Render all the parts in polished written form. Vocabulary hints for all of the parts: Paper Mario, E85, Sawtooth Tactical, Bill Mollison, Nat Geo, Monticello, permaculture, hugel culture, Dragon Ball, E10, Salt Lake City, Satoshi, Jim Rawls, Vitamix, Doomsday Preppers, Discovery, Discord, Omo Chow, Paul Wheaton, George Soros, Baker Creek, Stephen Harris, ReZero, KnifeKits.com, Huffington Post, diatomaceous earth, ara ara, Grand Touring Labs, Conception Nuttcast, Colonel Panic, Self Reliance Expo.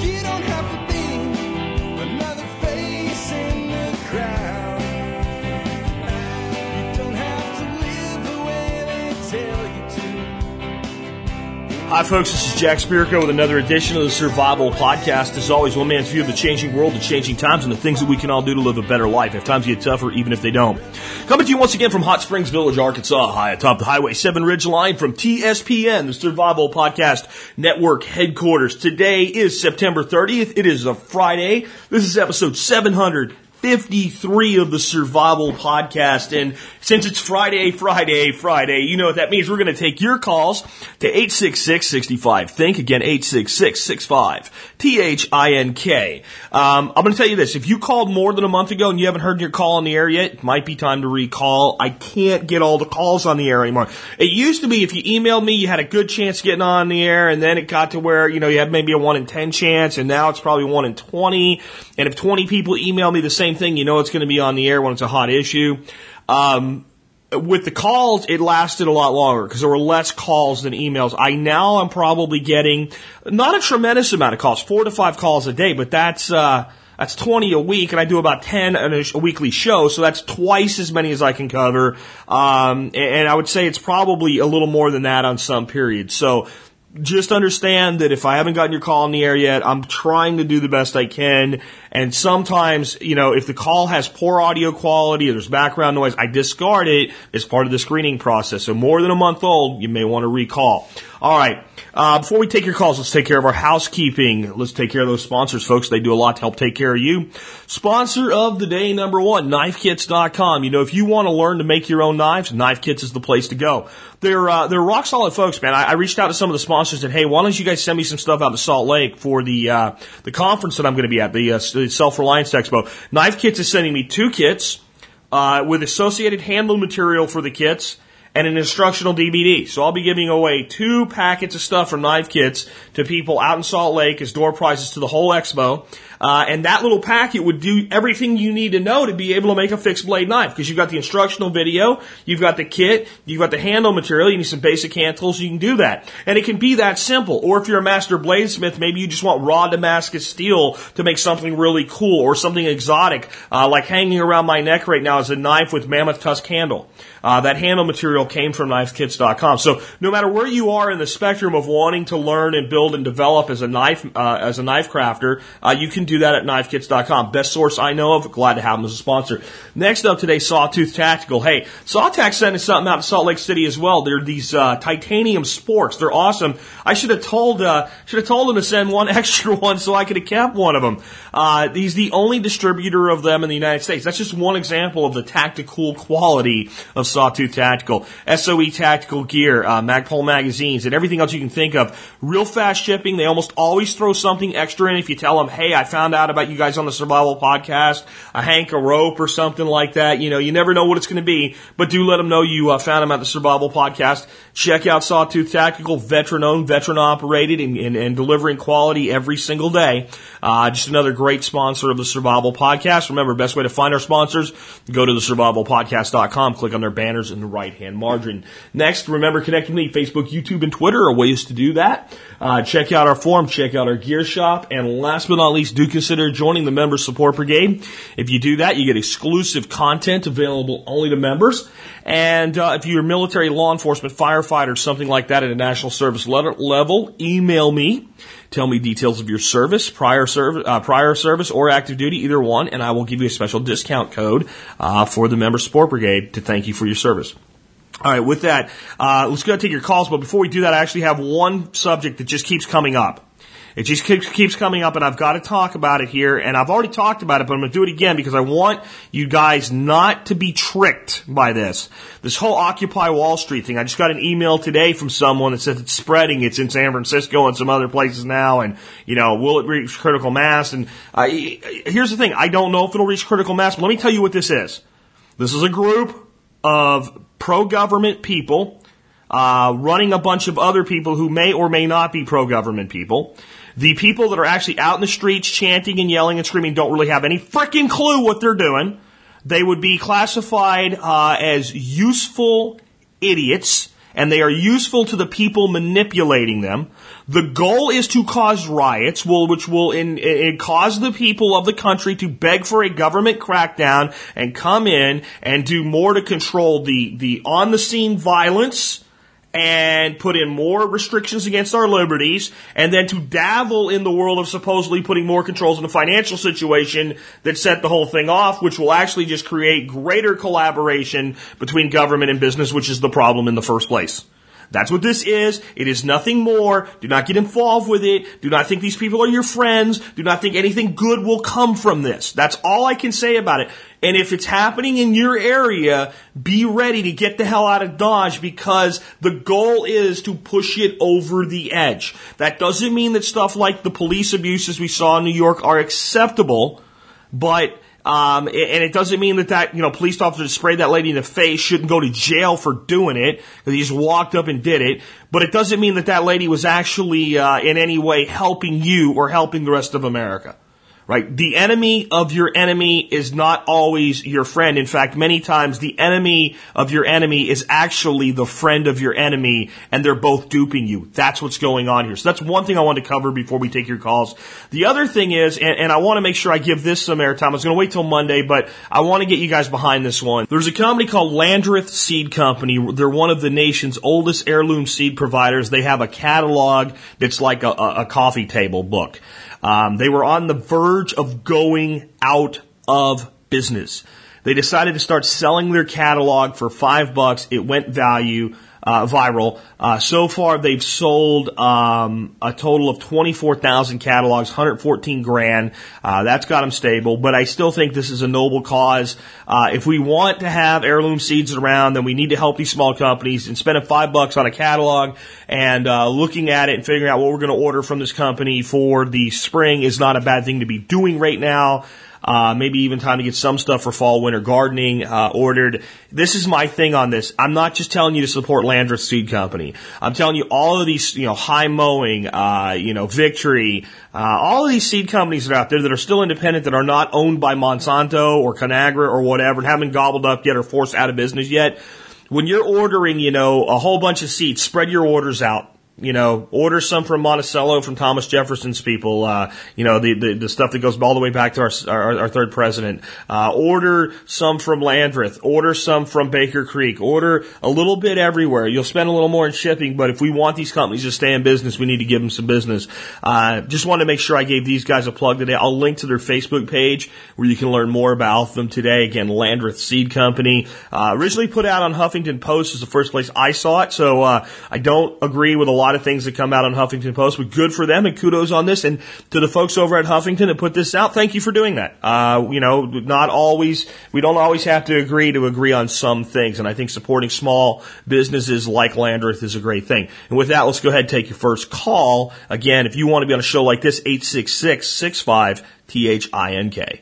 You don't have to be another face in the crowd. You don't have to live the way they tell you to. Hi folks, this is Jack Spirko with another edition of the Survival Podcast. As always, one man's view of the changing world, the changing times, and the things that we can all do to live a better life if times get tougher, even if they don't. Coming to you once again from Hot Springs Village, Arkansas, high atop the Highway 7 ridgeline from TSPN, the Survival Podcast Network headquarters. Today is September 30th. It is a Friday. This is episode 753 of the Survival Podcast. And since it's Friday, you know what that means. We're going to take your calls to 866-65-THINK. Again, 866-65-THINK. I'm going to tell you this. If you called more than a month ago and you haven't heard your call on the air yet, it might be time to recall. I can't get all the calls on the air anymore. It used to be if you emailed me, you had a good chance of getting on the air, and then it got to where, you know, you had maybe a 1 in 10 chance, and now it's probably 1 in 20. And if 20 people email me the same thing, you know it's going to be on the air when it's a hot issue. With the calls, it lasted a lot longer because there were less calls than emails. I'm probably getting not a tremendous amount of calls, 4 to 5 calls a day, but that's 20 a week, and I do about 10 a weekly show, so that's twice as many as I can cover. And I would say it's probably a little more than that on some periods. So just understand that if I haven't gotten your call on the air yet, I'm trying to do the best I can. And sometimes, you know, if the call has poor audio quality or there's background noise, I discard it as part of the screening process. So more than a month old, you may want to recall. All right. Before we take your calls, let's take care of our housekeeping. Let's take care of those sponsors, folks. They do a lot to help take care of you. Sponsor of the day, number one, KnifeKits.com. You know, if you want to learn to make your own knives, KnifeKits is the place to go. They're rock solid folks, man. I reached out to some of the sponsors and, hey, why don't you guys send me some stuff out to Salt Lake for the conference that I'm going to be at, the Self Reliance Expo. KnifeKits is sending me 2 kits, with associated handle material for the kits, and an instructional DVD. So I'll be giving away 2 packets of stuff from KnifeKits to people out in Salt Lake as door prizes to the whole expo. And that little packet would do everything you need to know to be able to make a fixed blade knife, because you've got the instructional video, you've got the kit, you've got the handle material, you need some basic hand tools, you can do that. And it can be that simple. Or if you're a master bladesmith, maybe you just want raw Damascus steel to make something really cool or something exotic, like hanging around my neck right now is a knife with mammoth tusk handle. That handle material came from KnifeKits.com. So no matter where you are in the spectrum of wanting to learn and build and develop as a knife crafter, you can do that at KnifeKits.com. Best source I know of. Glad to have them as a sponsor. Next up today, Sawtooth Tactical. Hey, Sawtac sent us something out to Salt Lake City as well. They're these titanium sporks. They're awesome. I should have told them to send one extra one so I could have kept one of them. He's the only distributor of them in the United States. That's just one example of the tactical quality of Sawtooth Tactical, SOE Tactical Gear, Magpul magazines, and everything else you can think of. Real fast shipping. They almost always throw something extra in if you tell them, hey, I found out about you guys on the Survival Podcast, a hank, a rope, or something like that. You know, you never know what it's going to be, but do let them know you found them at the Survival Podcast. Check out Sawtooth Tactical, veteran-owned, veteran-operated, and delivering quality every single day. Just another great sponsor of the Survival Podcast. Remember, best way to find our sponsors, go to thesurvivalpodcast.com, click on their banners in the right-hand margin. Next, remember, connect with me, Facebook, YouTube, and Twitter are ways to do that. Check out our forum, check out our gear shop, and last but not least, do consider joining the Member Support Brigade. If you do that, you get exclusive content available only to members. And if you're military, law enforcement, firefighter, something like that at a national service level, email me. Tell me details of your service, prior service, or active duty, either one, and I will give you a special discount code for the Member Support Brigade to thank you for your service. All right, with that, let's go take your calls. But before we do that, I actually have one subject that just keeps coming up. It just keeps coming up, and I've got to talk about it here. And I've already talked about it, but I'm going to do it again because I want you guys not to be tricked by this. This whole Occupy Wall Street thing. I just got an email today from someone that says it's spreading. It's in San Francisco and some other places now. And, you know, will it reach critical mass? And here's the thing. I don't know if it'll reach critical mass, but let me tell you what this is. This is a group of pro-government people running a bunch of other people who may or may not be pro-government people. The people that are actually out in the streets chanting and yelling and screaming don't really have any freaking clue what they're doing. They would be classified as useful idiots, and they are useful to the people manipulating them. The goal is to cause riots, which will cause the people of the country to beg for a government crackdown and come in and do more to control the on-the-scene violence and put in more restrictions against our liberties, and then to dabble in the world of supposedly putting more controls in the financial situation that set the whole thing off, which will actually just create greater collaboration between government and business, which is the problem in the first place. That's what this is. It is nothing more. Do not get involved with it. Do not think these people are your friends. Do not think anything good will come from this. That's all I can say about it. And if it's happening in your area, be ready to get the hell out of Dodge, because the goal is to push it over the edge. That doesn't mean that stuff like the police abuses we saw in New York are acceptable, but and it doesn't mean that you know, police officer that sprayed that lady in the face shouldn't go to jail for doing it, because he just walked up and did it. But it doesn't mean that lady was actually in any way helping you or helping the rest of America. Right? The enemy of your enemy is not always your friend. In fact, many times the enemy of your enemy is actually the friend of your enemy, and they're both duping you. That's what's going on here. So that's one thing I want to cover before we take your calls. The other thing is, and I want to make sure I give this some airtime. I was going to wait till Monday, but I want to get you guys behind this one. There's a company called Landreth Seed Company. They're one of the nation's oldest heirloom seed providers. They have a catalog that's like a coffee table book. They were on the verge of going out of business. They decided to start selling their catalog for $5. It went viral. So far, they've sold a total of 24,000 catalogs, 114 grand. That's got them stable. But I still think this is a noble cause. If we want to have heirloom seeds around, then we need to help these small companies. And spending $5 on a catalog and looking at it and figuring out what we're going to order from this company for the spring is not a bad thing to be doing right now. Maybe even time to get some stuff for fall, winter gardening ordered. This is my thing on this. I'm not just telling you to support Landreth Seed Company. I'm telling you all of these, High Mowing, Victory, all of these seed companies that are out there that are still independent, that are not owned by Monsanto or Conagra or whatever, and haven't gobbled up yet or forced out of business yet. When you're ordering, a whole bunch of seeds, spread your orders out. Order some from Monticello, from Thomas Jefferson's people, the stuff that goes all the way back to our third president. Order some from Landreth. Order some from Baker Creek. Order a little bit everywhere. You'll spend a little more in shipping, but if we want these companies to stay in business, we need to give them some business. Just wanted to make sure I gave these guys a plug today. I'll link to their Facebook page where you can learn more about them today. Again, Landreth Seed Company. Originally put out on Huffington Post is the first place I saw it, so I don't agree with a lot of things that come out on Huffington Post, but good for them and kudos on this. And to the folks over at Huffington that put this out, thank you for doing that. We don't always have to agree on some things, and I think supporting small businesses like Landreth is a great thing. And with that, let's go ahead and take your first call. Again, if you want to be on a show like this, 866-65-THINK.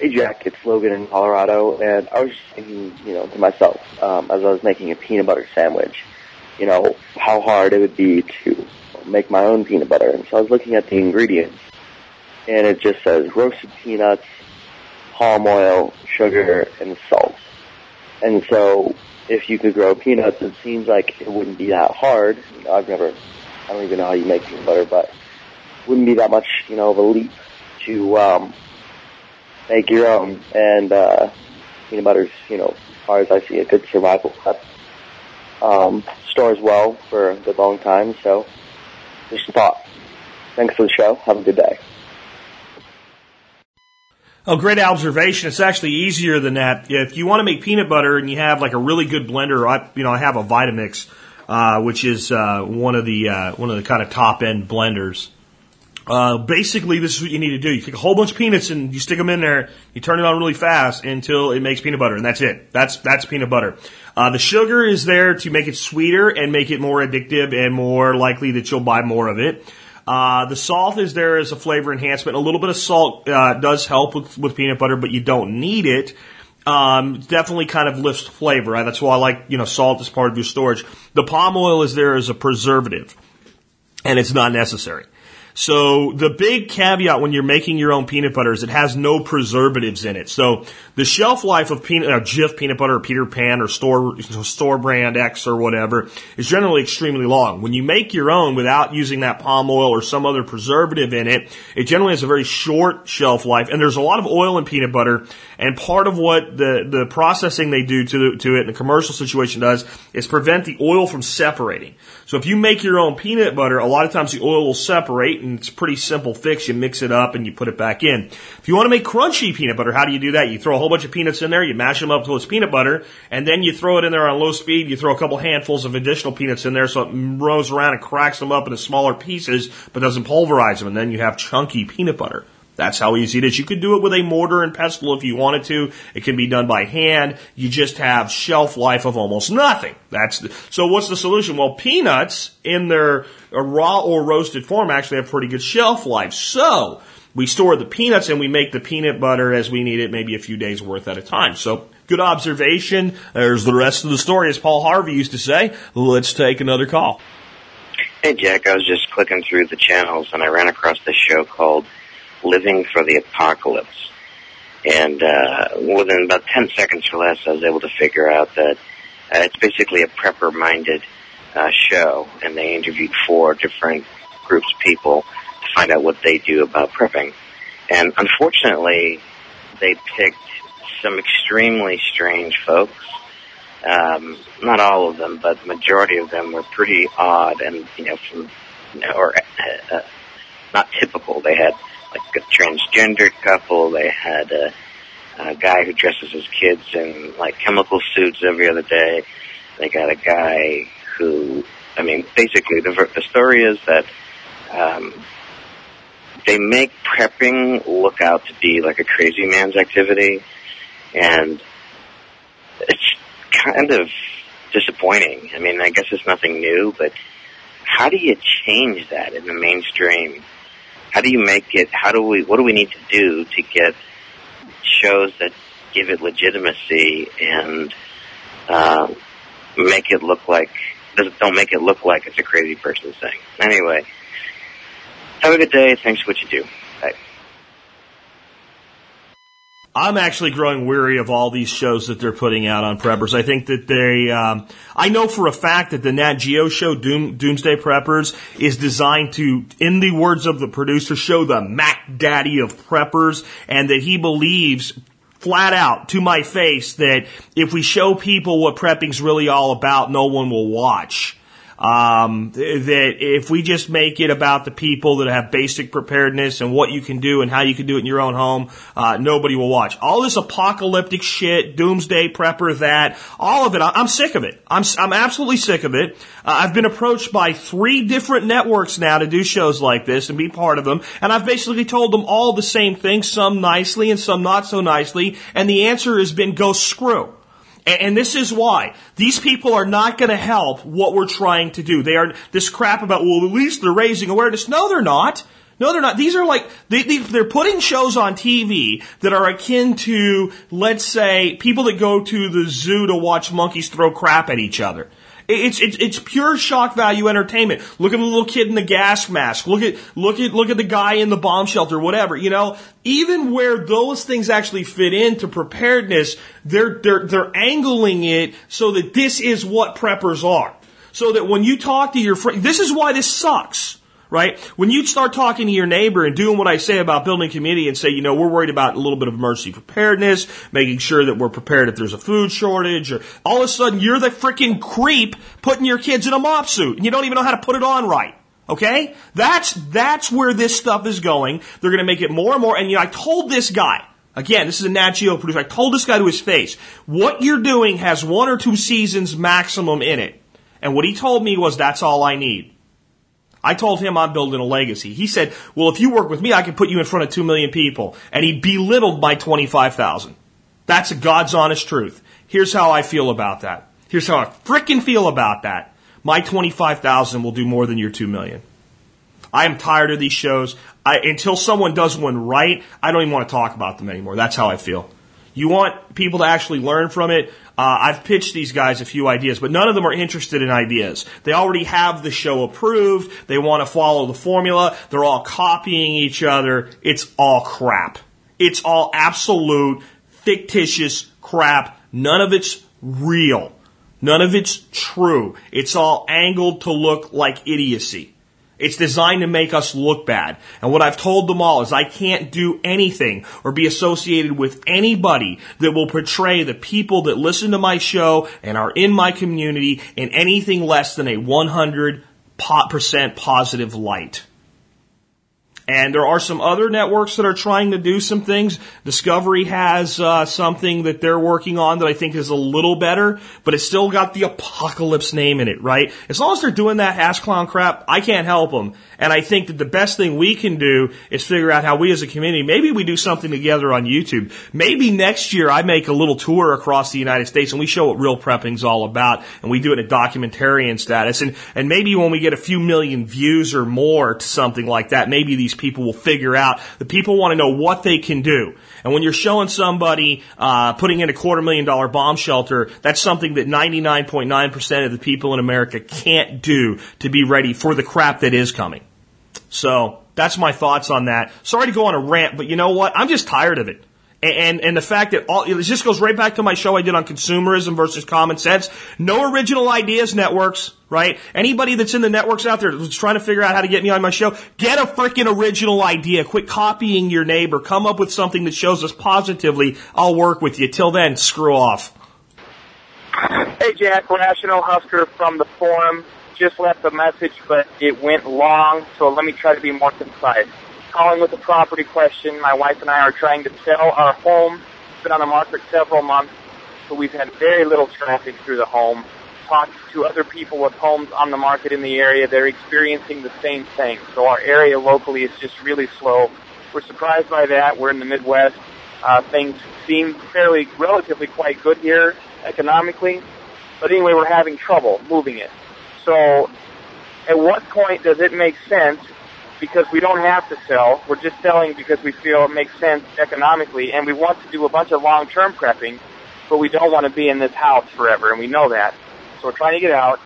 Hey Jack, it's Logan in Colorado, and I was just thinking, to myself, as I was making a peanut butter sandwich, how hard it would be to make my own peanut butter. And so I was looking at the ingredients, and it just says roasted peanuts, palm oil, sugar, and salt. And so if you could grow peanuts, it seems like it wouldn't be that hard. I don't even know how you make peanut butter, but it wouldn't be that much, of a leap to make your own, and peanut butter's, as far as I see, a good survival prep. Stores well for a good long time, so just a thought. Thanks for the show. Have a good day. Oh, great observation. It's actually easier than that. If you want to make peanut butter and you have like a really good blender, I have a Vitamix, which is one of the kind of top end blenders. Basically, this is what you need to do. You take a whole bunch of peanuts and you stick them in there. You turn it on really fast until it makes peanut butter, and that's it. That's peanut butter. The sugar is there to make it sweeter and make it more addictive and more likely that you'll buy more of it. The salt is there as a flavor enhancement. A little bit of salt does help with peanut butter, but you don't need it. Definitely kind of lifts flavor. Right? That's why I like salt as part of your storage. The palm oil is there as a preservative. and it's not necessary. So the big caveat when you're making your own peanut butter is it has no preservatives in it. So the shelf life of Jif peanut butter or Peter Pan or store brand X or whatever is generally extremely long. When you make your own without using that palm oil or some other preservative in it, it generally has a very short shelf life. And there's a lot of oil in peanut butter. And part of what the processing they do to it and the commercial situation does is prevent the oil from separating. So if you make your own peanut butter, a lot of times the oil will separate, and it's a pretty simple fix. You mix it up and you put it back in. If you want to make crunchy peanut butter, how do you do that? You throw a whole bunch of peanuts in there, you mash them up until it's peanut butter, and then you throw it in there on low speed, you throw a couple handfuls of additional peanuts in there so it rolls around and cracks them up into smaller pieces but doesn't pulverize them, and then you have chunky peanut butter. That's how easy it is. You could do it with a mortar and pestle if you wanted to. It can be done by hand. You just have shelf life of almost nothing. So what's the solution? Well, peanuts in their raw or roasted form actually have pretty good shelf life. So we store the peanuts and we make the peanut butter as we need it, maybe a few days worth at a time. So good observation. There's the rest of the story, as Paul Harvey used to say. Let's take another call. Hey, Jack. I was just clicking through the channels and I ran across this show called Living for the Apocalypse. And within about 10 seconds or less, I was able to figure out that it's basically a prepper-minded show, and they interviewed 4 different groups of people to find out what they do about prepping. And unfortunately, they picked some extremely strange folks. Not all of them, but the majority of them were pretty odd and, not typical. They had like a transgendered couple. They had a guy who dresses his kids in like chemical suits every other day. They got a guy who, basically the story is that they make prepping look out to be like a crazy man's activity, and it's kind of disappointing. I guess it's nothing new, but how do you change that in the mainstream? How do you make it? What do we need to do to get shows that give it legitimacy and make it look like, don't make it look like it's a crazy person thing? Anyway, have a good day. Thanks for what you do. Bye. I'm actually growing weary of all these shows that they're putting out on preppers. I think that I know for a fact that the Nat Geo show, Doomsday Preppers, is designed to, in the words of the producer, show the Mac Daddy of preppers, and that he believes flat out to my face that if we show people what prepping's really all about, no one will watch. That if we just make it about the people that have basic preparedness and what you can do and how you can do it in your own home, nobody will watch. All this apocalyptic shit, doomsday prepper, that, all of it, I'm sick of it. I'm absolutely sick of it. I've been approached by 3 different networks now to do shows like this and be part of them, and I've basically told them all the same thing, some nicely and some not so nicely, and the answer has been go screw. And this is why. These people are not going to help what we're trying to do. They are this crap about, well, at least they're raising awareness. No, they're not. No, they're not. These are like, they're putting shows on TV that are akin to, let's say, people that go to the zoo to watch monkeys throw crap at each other. It's pure shock value entertainment. Look at the little kid in the gas mask. Look at the guy in the bomb shelter, whatever. Even where those things actually fit into preparedness, they're angling it so that this is what preppers are. So that when you talk to your friend, this is why this sucks. Right? When you start talking to your neighbor and doing what I say about building community and say, we're worried about a little bit of emergency preparedness, making sure that we're prepared if there's a food shortage, or all of a sudden you're the freaking creep putting your kids in a mop suit and you don't even know how to put it on right. Okay? That's where this stuff is going. They're going to make it more and more. And I told this guy, again, this is a Nat Geo producer, I told this guy to his face, what you're doing has 1 or 2 seasons maximum in it. And what he told me was, that's all I need. I told him I'm building a legacy. He said, well, if you work with me, I can put you in front of 2 million people. And he belittled my 25,000. That's a God's honest truth. Here's how I feel about that. Here's how I frickin' feel about that. My 25,000 will do more than your 2 million. I am tired of these shows. Until someone does one right, I don't even want to talk about them anymore. That's how I feel. You want people to actually learn from it. I've pitched these guys a few ideas, but none of them are interested in ideas. They already have the show approved. They want to follow the formula. They're all copying each other. It's all crap. It's all absolute, fictitious crap. None of it's real. None of it's true. It's all angled to look like idiocy. It's designed to make us look bad. And what I've told them all is I can't do anything or be associated with anybody that will portray the people that listen to my show and are in my community in anything less than a 100% positive light. And there are some other networks that are trying to do some things. Discovery has something that they're working on that I think is a little better, but it's still got the apocalypse name in it, right? As long as they're doing that ass clown crap, I can't help them. And I think that the best thing we can do is figure out how we as a community, maybe we do something together on YouTube. Maybe next year I make a little tour across the United States and we show what real prepping's all about, and we do it in a documentarian status. And maybe when we get a few million views or more to something like that, maybe these people will figure out that people want to know what they can do. And when you're showing somebody putting in a $250,000 bomb shelter, that's something that 99.9% of the people in America can't do to be ready for the crap that is coming. So that's my thoughts on that. Sorry to go on a rant, but you know what? I'm just tired of it. And the fact that it just goes right back to my show I did on consumerism versus common sense. No original ideas, networks, right? Anybody that's in the networks out there that's trying to figure out how to get me on my show, get a freaking original idea. Quit copying your neighbor. Come up with something that shows us positively. I'll work with you. Till then, screw off. Hey, Jack, Rational Husker from the forum. Just left a message, but it went long, so let me try to be more concise. Calling with a property question. My wife and I are trying to sell our home. It's been on the market several months, but we've had very little traffic through the home. Talked to other people with homes on the market in the area. They're experiencing the same thing. So our area locally is just really slow. We're surprised by that. We're in the Midwest. Things seem relatively quite good here economically. But anyway, we're having trouble moving it. So at what point does it make sense? Because we don't have to sell. We're just selling because we feel it makes sense economically, and we want to do a bunch of long-term prepping, but we don't want to be in this house forever, and we know that. So we're trying to get out.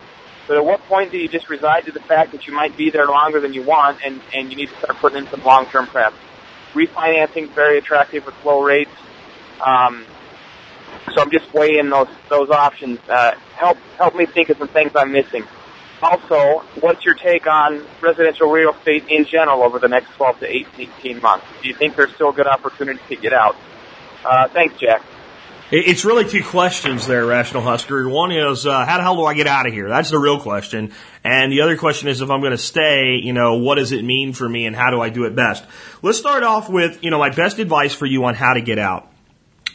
But at what point do you just resign to the fact that you might be there longer than you want, and you need to start putting in some long-term prep? Refinancing is very attractive with low rates. So I'm just weighing those options. Help me think of some things I'm missing. Also, what's your take on residential real estate in general over the next 12 to 18 months? Do you think there's still good opportunity to get out? Thanks, Jack. It's really two questions there, Rational Husker. One is, how the hell do I get out of here? That's the real question. And the other question is, if I'm going to stay, what does it mean for me and how do I do it best? Let's start off with, my best advice for you on how to get out.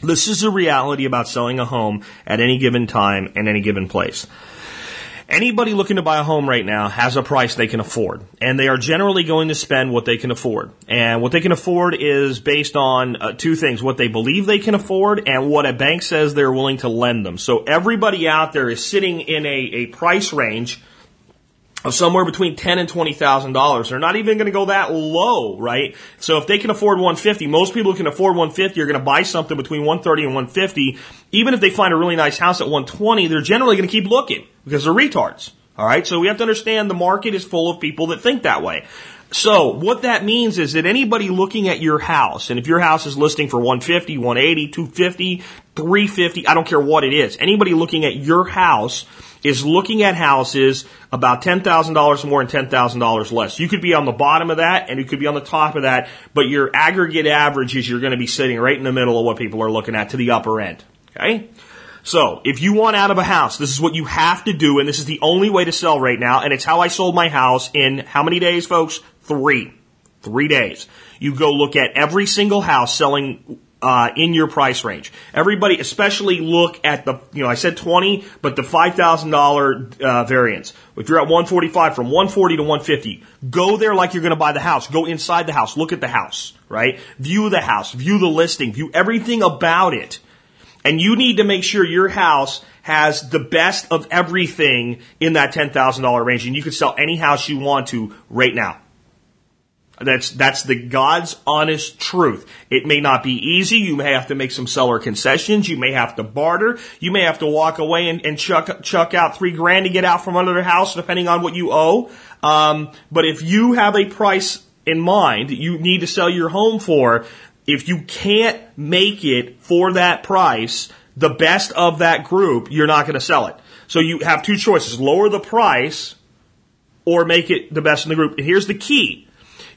This is the reality about selling a home at any given time and any given place. Anybody looking to buy a home right now has a price they can afford, and they are generally going to spend what they can afford. And what they can afford is based on two things, what they believe they can afford and what a bank says they're willing to lend them. So everybody out there is sitting in a price range of somewhere between $10,000 and $20,000. They're not even going to go that low, right? So if they can afford $150, most people who can afford $150 are going to buy something between $130 and $150. Even if they find a really nice house at $120, they're generally going to keep looking because they're retards, all right? So we have to understand the market is full of people that think that way. So what that means is that anybody looking at your house, and if your house is listing for $150, $180, $250, $350, I don't care what it is, anybody looking at your house is looking at houses about $10,000 more and $10,000 less. You could be on the bottom of that, and you could be on the top of that, but your aggregate average is you're going to be sitting right in the middle of what people are looking at to the upper end. Okay? So, if you want out of a house, this is what you have to do, and this is the only way to sell right now, and it's how I sold my house in how many days, folks? 3 days. You go look at every single house selling in your price range. Everybody, especially look at the, I said 20, but the $5,000 variance. If you're at 145, from 140 to 150, go there like you're going to buy the house. Go inside the house. Look at the house, right? View the house. View the listing. View everything about it. And you need to make sure your house has the best of everything in that $10,000 range. And you can sell any house you want to right now. That's the God's honest truth. It may not be easy. You may have to make some seller concessions. You may have to barter. You may have to walk away and chuck out $3,000 to get out from under their house, depending on what you owe. But if you have a price in mind that you need to sell your home for, if you can't make it for that price, the best of that group, you're not going to sell it. So you have two choices: lower the price or make it the best in the group. And here's the key.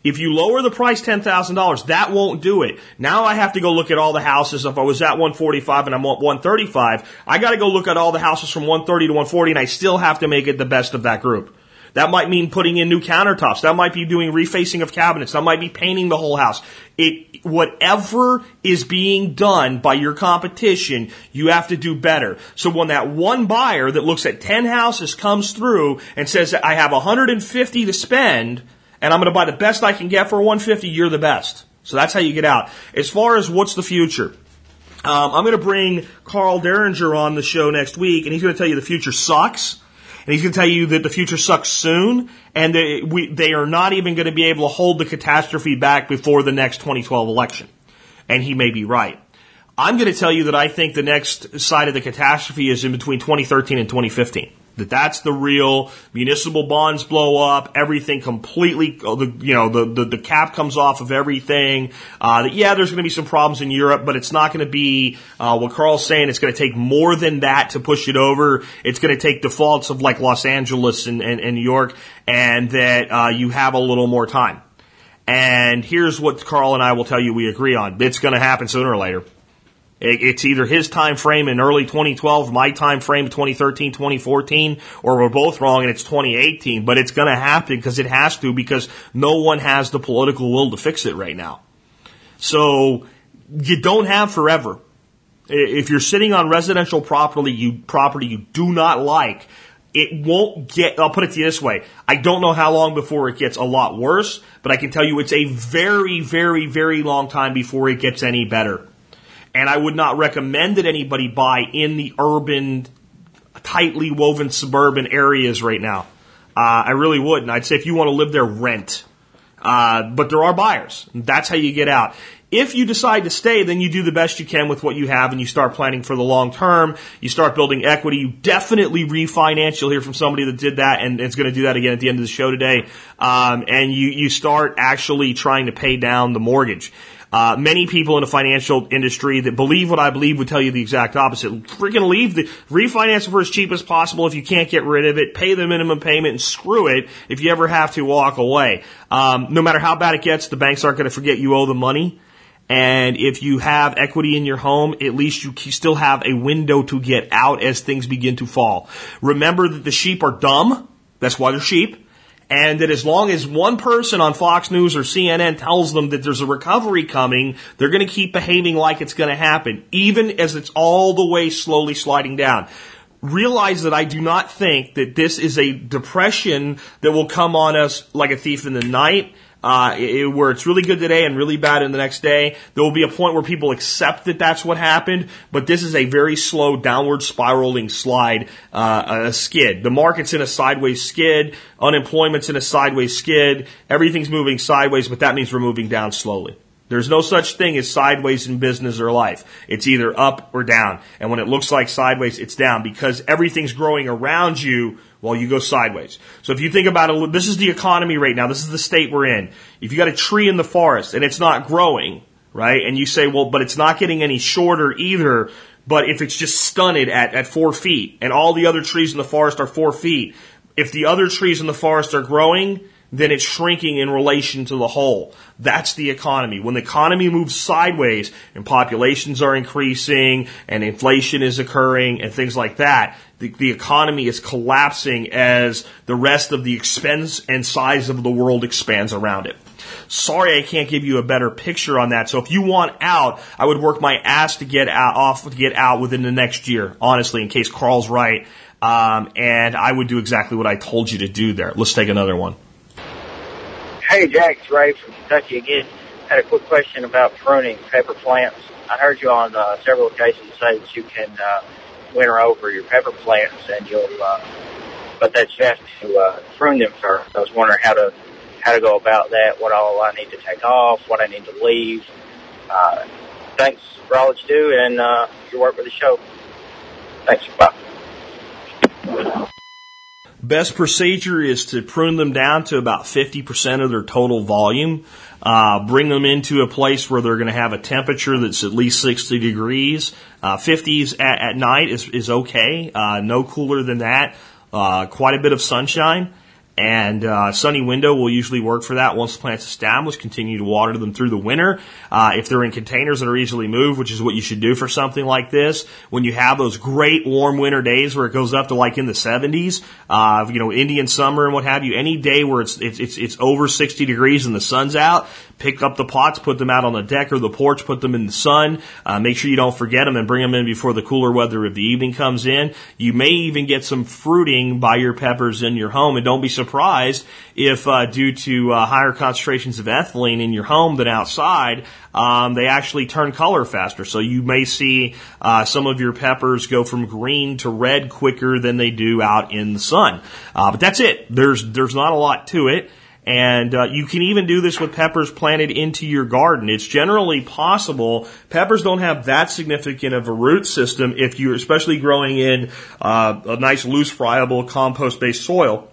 If you lower the price $10,000, that won't do it. Now I have to go look at all the houses. If I was at 145 and I'm at 135, I got to go look at all the houses from 130 to 140, and I still have to make it the best of that group. That might mean putting in new countertops. That might be doing refacing of cabinets. That might be painting the whole house. Whatever is being done by your competition, you have to do better. So when that one buyer that looks at 10 houses comes through and says, I have 150 to spend, and I'm going to buy the best I can get for 150, you're the best. So that's how you get out. As far as what's the future, I'm going to bring Carl Derringer on the show next week, and he's going to tell you the future sucks. And he's going to tell you that the future sucks soon, and they are not even going to be able to hold the catastrophe back before the next 2012 election. And he may be right. I'm going to tell you that I think the next side of the catastrophe is in between 2013 and 2015. That's the real municipal bonds blow up, everything completely, the cap comes off of everything. There's going to be some problems in Europe, but it's not going to be what Carl's saying. It's going to take more than that to push it over. It's going to take defaults of like Los Angeles and New York, and that you have a little more time. And here's what Carl and I will tell you we agree on. It's going to happen sooner or later. It's either his time frame in early 2012, my time frame 2013, 2014, or we're both wrong and it's 2018. But it's going to happen because it has to, because no one has the political will to fix it right now. So you don't have forever. If you're sitting on residential property you do not like, it won't get, I'll put it to you this way, I don't know how long before it gets a lot worse, but I can tell you it's a very, very, very long time before it gets any better. And I would not recommend that anybody buy in the urban, tightly woven suburban areas right now. I really wouldn't. I'd say if you want to live there, rent. But there are buyers. That's how you get out. If you decide to stay, then you do the best you can with what you have, and you start planning for the long term. You start building equity. You definitely refinance. You'll hear from somebody that did that, and it's going to do that again at the end of the show today. And you start actually trying to pay down the mortgage. Many people in the financial industry that believe what I believe would tell you the exact opposite. Freaking refinance for as cheap as possible. If you can't get rid of it, pay the minimum payment and screw it. If you ever have to, walk away. No matter how bad it gets, the banks aren't going to forget you owe the money. And if you have equity in your home, at least you still have a window to get out as things begin to fall. Remember that the sheep are dumb. That's why they're sheep. And that as long as one person on Fox News or CNN tells them that there's a recovery coming, they're going to keep behaving like it's going to happen, even as it's all the way slowly sliding down. Realize that I do not think that this is a depression that will come on us like a thief in the night, where it's really good today and really bad in the next day. There will be a point where people accept that that's what happened, but this is a very slow downward spiraling slide, a skid. The market's in a sideways skid. Unemployment's in a sideways skid. Everything's moving sideways, but that means we're moving down slowly. There's no such thing as sideways in business or life. It's either up or down. And when it looks like sideways, it's down, because everything's growing around you while you go sideways. So if you think about it, this is the economy right now. This is the state we're in. If you got a tree in the forest and it's not growing, right, and you say, well, but it's not getting any shorter either, but if it's just stunted at 4 feet and all the other trees in the forest are 4 feet, if the other trees in the forest are growing, then it's shrinking in relation to the whole. That's the economy. When the economy moves sideways and populations are increasing and inflation is occurring and things like that, the economy is collapsing as the rest of the expense and size of the world expands around it. Sorry, I can't give you a better picture on that. So if you want out, I would work my ass to get out within the next year, honestly, in case Carl's right. And I would do exactly what I told you to do there. Let's take another one. Hey, Jack, it's Ray from Kentucky again. I had a quick question about pruning pepper plants. I heard you on several occasions say that you can winter over your pepper plants, and but that's best to prune them first. I was wondering how to how to go about that, what all I need to take off, what I need to leave. Thanks for all that you do and your work with the show. Thanks. Bye. Best procedure is to prune them down to about 50% of their total volume. Bring them into a place where they're going to have a temperature that's at least 60 degrees. 50s at night is okay. No cooler than that. Quite a bit of sunshine. And sunny window will usually work for that. Once the plant's established, continue to water them through the winter. If they're in containers that are easily moved, which is what you should do for something like this, when you have those great warm winter days where it goes up to like in the 70s, you know, Indian summer and what have you, any day where it's over 60 degrees and the sun's out, pick up the pots, put them out on the deck or the porch, put them in the sun. Make sure you don't forget them and bring them in before the cooler weather of the evening comes in. You may even get some fruiting by your peppers in your home, and don't be surprised if due to higher concentrations of ethylene in your home than outside, they actually turn color faster. So you may see some of your peppers go from green to red quicker than they do out in the sun. But that's it. There's not a lot to it. And you can even do this with peppers planted into your garden. It's generally possible. Peppers don't have that significant of a root system if you're especially growing in a nice, loose, friable, compost-based soil.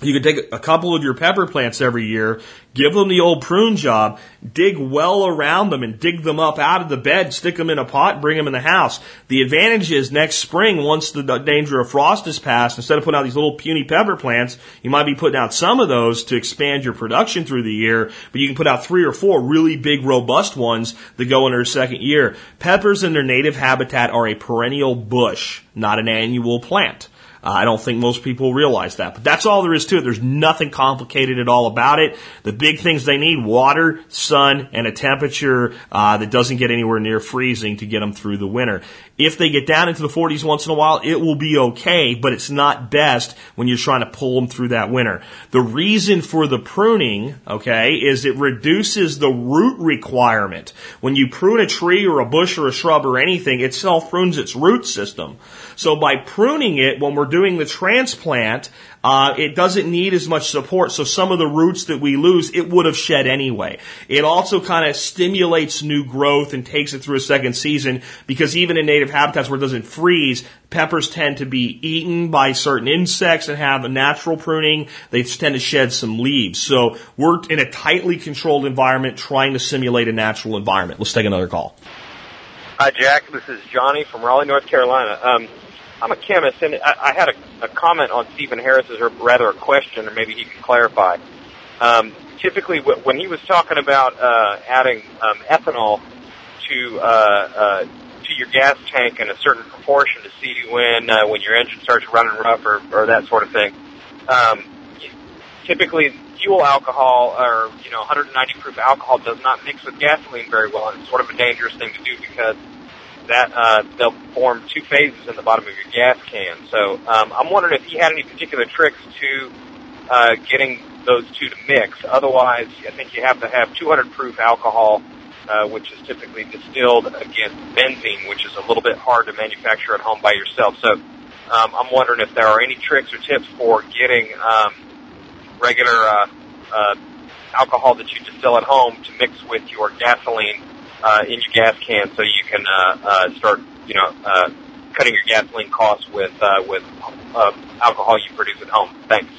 You can take a couple of your pepper plants every year, give them the old prune job, dig well around them and dig them up out of the bed, stick them in a pot, bring them in the house. The advantage is next spring, once the danger of frost is past, instead of putting out these little puny pepper plants, you might be putting out some of those to expand your production through the year, but you can put out 3 or 4 really big, robust ones that go into their second year. Peppers in their native habitat are a perennial bush, not an annual plant. I don't think most people realize that. But that's all there is to it. There's nothing complicated at all about it. The big things they need, water, sun, and a temperature that doesn't get anywhere near freezing to get them through the winter. If they get down into the 40s once in a while, it will be okay, but it's not best when you're trying to pull them through that winter. The reason for the pruning, okay, is it reduces the root requirement. When you prune a tree or a bush or a shrub or anything, it self-prunes its root system. So by pruning it, when we're doing the transplant, it doesn't need as much support, so some of the roots that we lose, it would have shed anyway. It also kind of stimulates new growth and takes it through a second season, because even in native habitats where it doesn't freeze, peppers tend to be eaten by certain insects and have a natural pruning. They tend to shed some leaves. So we're in a tightly controlled environment trying to simulate a natural environment. Let's take another call. Hi, Jack. This is Johnny from Raleigh, North Carolina. I'm a chemist, and I had a comment on Stephen Harris's, or rather a question, or maybe he could clarify. Typically, when he was talking about adding ethanol to your gas tank in a certain proportion to see when your engine starts running rough or that sort of thing, typically fuel alcohol or 190 proof alcohol does not mix with gasoline very well, and it's sort of a dangerous thing to do because that they'll form two phases in the bottom of your gas can. So I'm wondering if he had any particular tricks to getting those two to mix. Otherwise, I think you have to have 200 proof alcohol, which is typically distilled against benzene, which is a little bit hard to manufacture at home by yourself. So I'm wondering if there are any tricks or tips for getting regular alcohol that you distill at home to mix with your gasoline in your gas can, so you can start, cutting your gasoline costs with alcohol you produce at home. Thanks.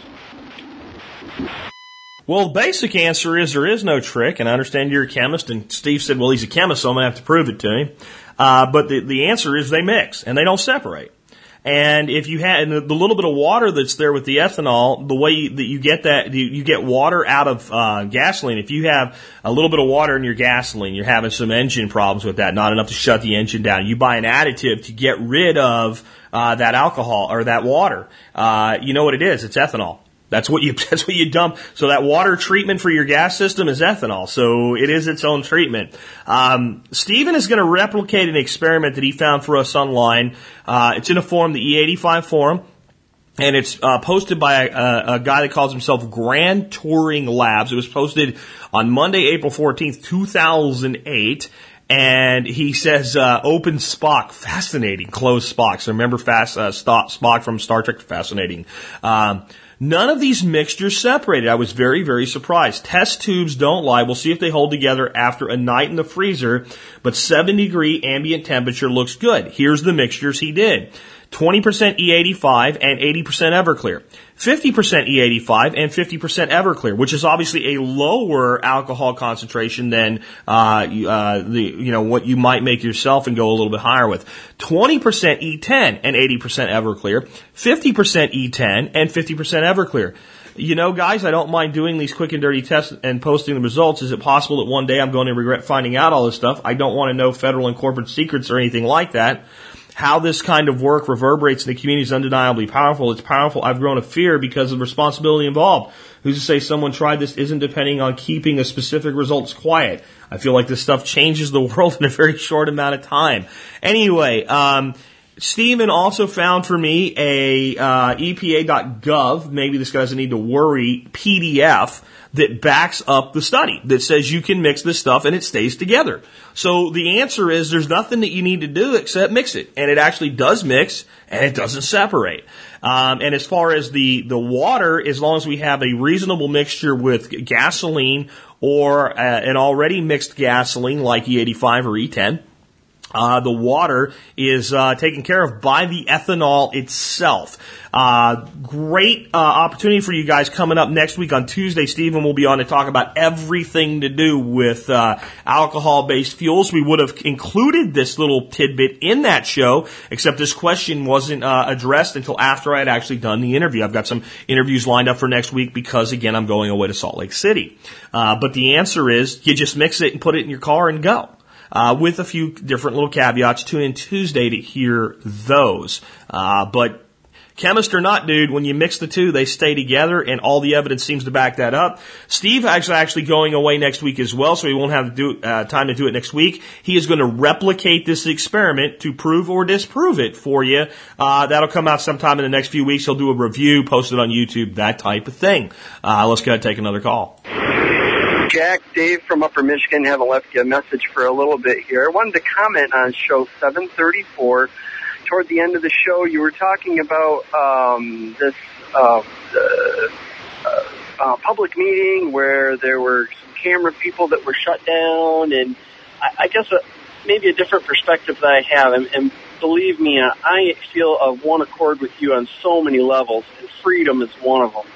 Well, the basic answer is there is no trick, and I understand you're a chemist, and Steve said, well, he's a chemist, so I'm going to have to prove it to him. But the answer is they mix, and they don't separate. And if you had the little bit of water that's there with the ethanol, the way that you get that, you get water out of gasoline. If you have a little bit of water in your gasoline, you're having some engine problems with that, not enough to shut the engine down. You buy an additive to get rid of that alcohol or that water. You know what it is? It's ethanol. That's what you dump. So that water treatment for your gas system is ethanol. So it is its own treatment. Stephen is going to replicate an experiment that he found for us online. It's in a forum, the E85 forum. And it's posted by a guy that calls himself Grand Touring Labs. It was posted on Monday, April 14th, 2008. And he says, open Spock, fascinating. Closed Spock. So remember Spock from Star Trek, fascinating. None of these mixtures separated. I was very, very surprised. Test tubes don't lie. We'll see if they hold together after a night in the freezer, but 7-degree ambient temperature looks good. Here's the mixtures he did. 20% E85 and 80% Everclear. 50% E85 and 50% Everclear, which is obviously a lower alcohol concentration than what you might make yourself and go a little bit higher with. 20% E10 and 80% Everclear. 50% E10 and 50% Everclear. You know, guys, I don't mind doing these quick and dirty tests and posting the results. Is it possible that one day I'm going to regret finding out all this stuff? I don't want to know federal and corporate secrets or anything like that. How this kind of work reverberates in the community is undeniably powerful. It's powerful. I've grown a fear because of the responsibility involved. Who's to say someone tried this isn't depending on keeping a specific results quiet? I feel like this stuff changes the world in a very short amount of time. Anyway, Stephen also found for me a EPA.gov, maybe this guy doesn't need to worry, PDF that backs up the study, that says you can mix this stuff and it stays together. So the answer is there's nothing that you need to do except mix it. And it actually does mix and it doesn't separate. And as far as the water, as long as we have a reasonable mixture with gasoline or an already mixed gasoline like E85 or E10, the water is taken care of by the ethanol itself. Great opportunity for you guys coming up next week on Tuesday. Stephen will be on to talk about everything to do with alcohol-based fuels. We would have included this little tidbit in that show, except this question wasn't addressed until after I had actually done the interview. I've got some interviews lined up for next week because, again, I'm going away to Salt Lake City. But the answer is you just mix it and put it in your car and go. With a few different little caveats. Tune in Tuesday to hear those. But chemist or not, dude, when you mix the two, they stay together, and all the evidence seems to back that up. Steve is actually going away next week as well, so he won't have time to do it next week. He is going to replicate this experiment to prove or disprove it for you. That'll come out sometime in the next few weeks. He'll do a review, post it on YouTube, that type of thing. Let's go ahead and take another call. Jack, Dave from Upper Michigan, haven't left you a message for a little bit here. I wanted to comment on show 734. Toward the end of the show, you were talking about this public meeting where there were some camera people that were shut down, and I guess maybe a different perspective that I have. And believe me, I feel of one accord with you on so many levels, and freedom is one of them.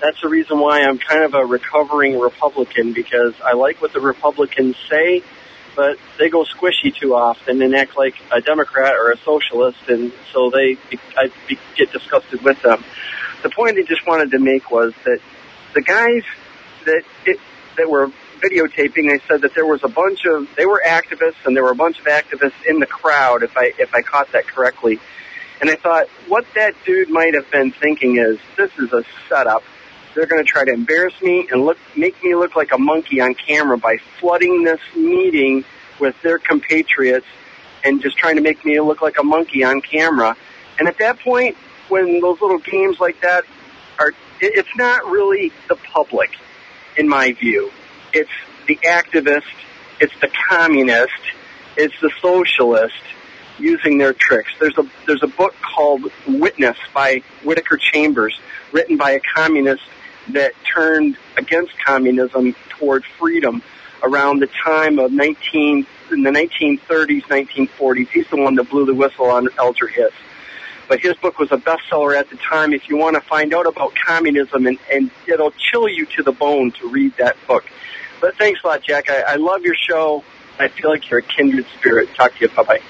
That's the reason why I'm kind of a recovering Republican, because I like what the Republicans say, but they go squishy too often and act like a Democrat or a socialist, and so I get disgusted with them. The point I just wanted to make was that the guys that were videotaping, they said that there was a bunch of, they were activists, and there were a bunch of activists in the crowd, if I caught that correctly. And I thought, what that dude might have been thinking is, this is a setup. They're going to try to embarrass me and make me look like a monkey on camera by flooding this meeting with their compatriots and just trying to make me look like a monkey on camera. And at that point, when those little games like that are, it's not really the public, in my view. It's the activist, it's the communist, it's the socialist using their tricks. There's a book called Witness by Whittaker Chambers, written by a communist that turned against communism toward freedom around the time of in the 1930s, 1940s. He's the one that blew the whistle on Alger Hiss. But his book was a bestseller at the time. If you want to find out about communism, and it'll chill you to the bone to read that book. But thanks a lot, Jack. I love your show. I feel like you're a kindred spirit. Talk to you. Bye-bye.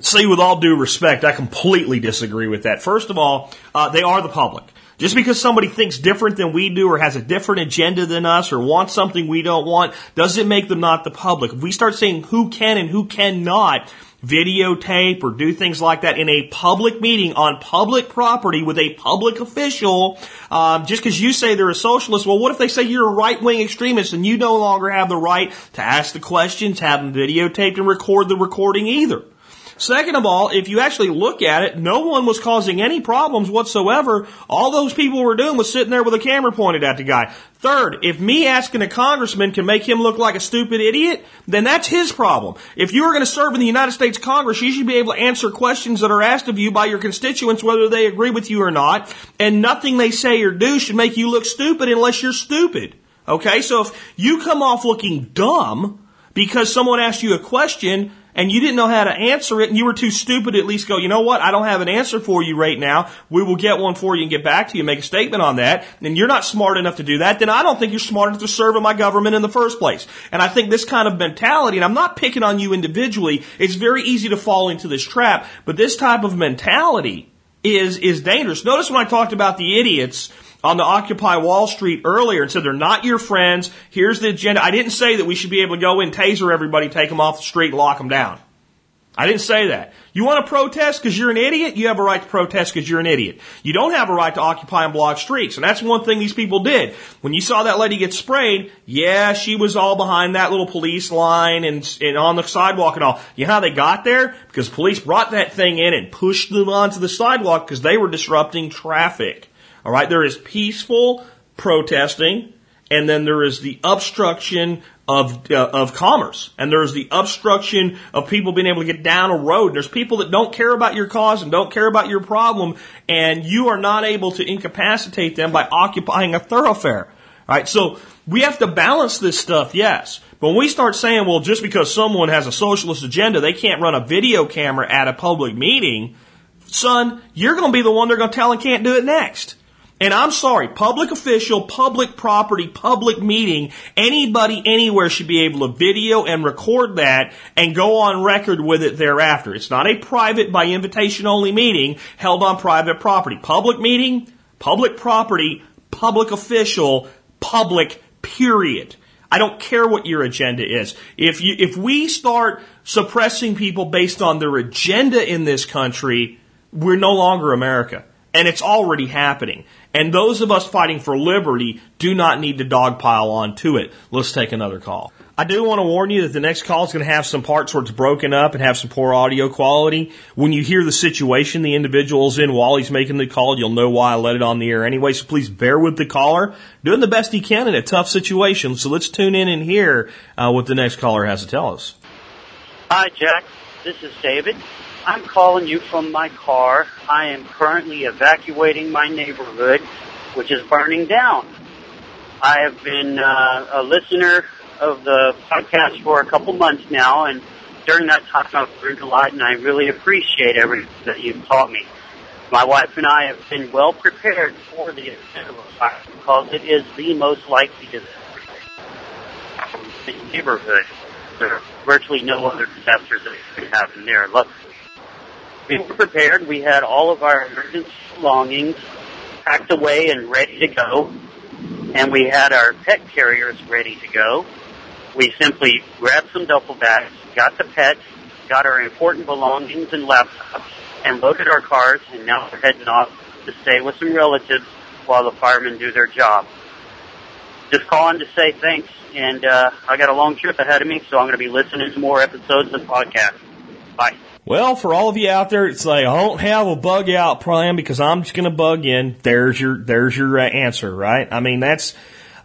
See, with all due respect, I completely disagree with that. First of all, they are the public. Just because somebody thinks different than we do or has a different agenda than us or wants something we don't want doesn't make them not the public. If we start saying who can and who cannot videotape or do things like that in a public meeting on public property with a public official, just because you say they're a socialist, well, what if they say you're a right-wing extremist and you no longer have the right to ask the questions, have them videotaped, and record the recording either? Second of all, if you actually look at it, no one was causing any problems whatsoever. All those people were doing was sitting there with a camera pointed at the guy. Third, if me asking a congressman can make him look like a stupid idiot, then that's his problem. If you are going to serve in the United States Congress, you should be able to answer questions that are asked of you by your constituents, whether they agree with you or not, and nothing they say or do should make you look stupid unless you're stupid. Okay, so if you come off looking dumb because someone asked you a question and you didn't know how to answer it and you were too stupid to at least go, you know what, I don't have an answer for you right now. We will get one for you and get back to you and make a statement on that. And you're not smart enough to do that. Then I don't think you're smart enough to serve in my government in the first place. And I think this kind of mentality, and I'm not picking on you individually, it's very easy to fall into this trap. But this type of mentality is dangerous. Notice when I talked about the idiots on the Occupy Wall Street earlier and said they're not your friends, here's the agenda. I didn't say that we should be able to go in, taser everybody, take them off the street, lock them down. I didn't say that. You want to protest because you're an idiot? You have a right to protest because you're an idiot. You don't have a right to occupy and block streets. And that's one thing these people did. When you saw that lady get sprayed, yeah, she was all behind that little police line and on the sidewalk and all. You know how they got there? Because police brought that thing in and pushed them onto the sidewalk because they were disrupting traffic. All right, there is peaceful protesting, and then there is the obstruction of commerce, and there is the obstruction of people being able to get down a road. There's people that don't care about your cause and don't care about your problem, and you are not able to incapacitate them by occupying a thoroughfare. All right, so we have to balance this stuff, yes. But when we start saying, well, just because someone has a socialist agenda, they can't run a video camera at a public meeting, son, you're going to be the one they're going to tell and can't do it next. And I'm sorry, public official, public property, public meeting, anybody anywhere should be able to video and record that and go on record with it thereafter. It's not a private by invitation only meeting held on private property. Public meeting, public property, public official, public period. I don't care what your agenda is. If we start suppressing people based on their agenda in this country, we're no longer America. And it's already happening. And those of us fighting for liberty do not need to dogpile onto it. Let's take another call. I do want to warn you that the next call is going to have some parts where it's broken up and have some poor audio quality. When you hear the situation the individual's in while he's making the call, you'll know why I let it on the air anyway. So please bear with the caller, doing the best he can in a tough situation. So let's tune in and hear what the next caller has to tell us. Hi, Jack. This is David. I'm calling you from my car. I am currently evacuating my neighborhood, which is burning down. I have been a listener of the podcast for a couple months now, and during that time I've learned a lot, and I really appreciate everything that you've taught me. My wife and I have been well prepared for the event of a fire because it is the most likely disaster in the neighborhood. There are virtually no other disasters that could happen there. Look, we were prepared. We had all of our emergency belongings packed away and ready to go. And we had our pet carriers ready to go. We simply grabbed some duffel bags, got the pets, got our important belongings and laptops, and loaded our cars, and now we're heading off to stay with some relatives while the firemen do their job. Just calling to say thanks, and I got a long trip ahead of me, so I'm going to be listening to more episodes of the podcast. Bye. Well, for all of you out there, it's like, I don't have a bug out plan because I'm just going to bug in. There's your answer, right? I mean, that's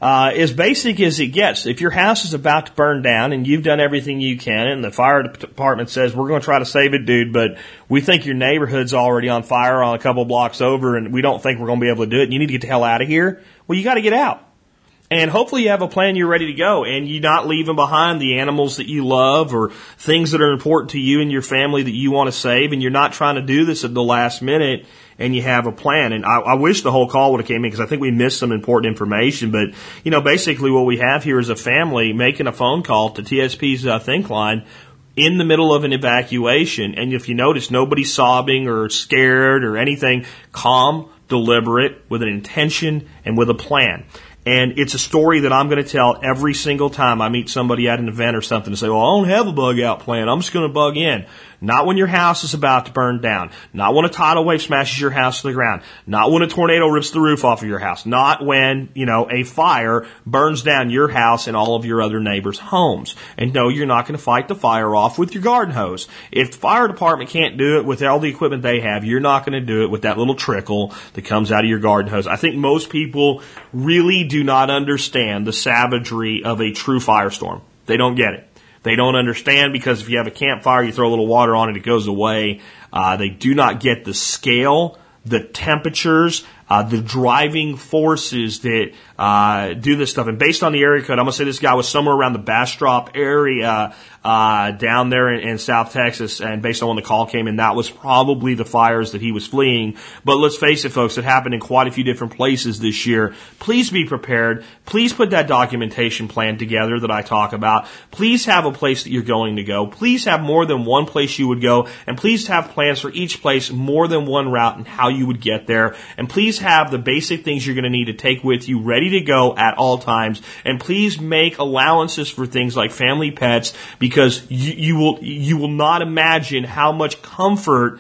as basic as it gets. If your house is about to burn down and you've done everything you can and the fire department says, we're going to try to save it, dude, but we think your neighborhood's already on fire on a couple blocks over and we don't think we're going to be able to do it and you need to get the hell out of here, well, you got to get out. And hopefully you have a plan, you're ready to go, and you're not leaving behind the animals that you love or things that are important to you and your family that you want to save, and you're not trying to do this at the last minute, and you have a plan. And I wish the whole call would have came in because I think we missed some important information. But, you know, basically what we have here is a family making a phone call to TSP's Think Line in the middle of an evacuation. And if you notice, nobody's sobbing or scared or anything. Calm, deliberate, with an intention, and with a plan. And it's a story that I'm going to tell every single time I meet somebody at an event or something to say, well, I don't have a bug out plan. I'm just going to bug in. Not when your house is about to burn down. Not when a tidal wave smashes your house to the ground. Not when a tornado rips the roof off of your house. Not when, you know, a fire burns down your house and all of your other neighbors' homes. And no, you're not going to fight the fire off with your garden hose. If the fire department can't do it with all the equipment they have, you're not going to do it with that little trickle that comes out of your garden hose. I think most people really do not understand the savagery of a true firestorm. They don't get it. They don't understand, because if you have a campfire, you throw a little water on it, it goes away. They do not get the scale, the temperatures, the driving forces that do this stuff. And based on the area code, I'm going to say this guy was somewhere around the Bastrop area down there in South Texas. And based on when the call came in, that was probably the fires that he was fleeing. But let's face it, folks, it happened in quite a few different places this year. Please be prepared. Please put that documentation plan together that I talk about. Please have a place that you're going to go. Please have more than one place you would go. And please have plans for each place, more than one route, and how you would get there. And please have the basic things you're going to need to take with you ready to go at all times. And please make allowances for things like family pets, because you will not imagine how much comfort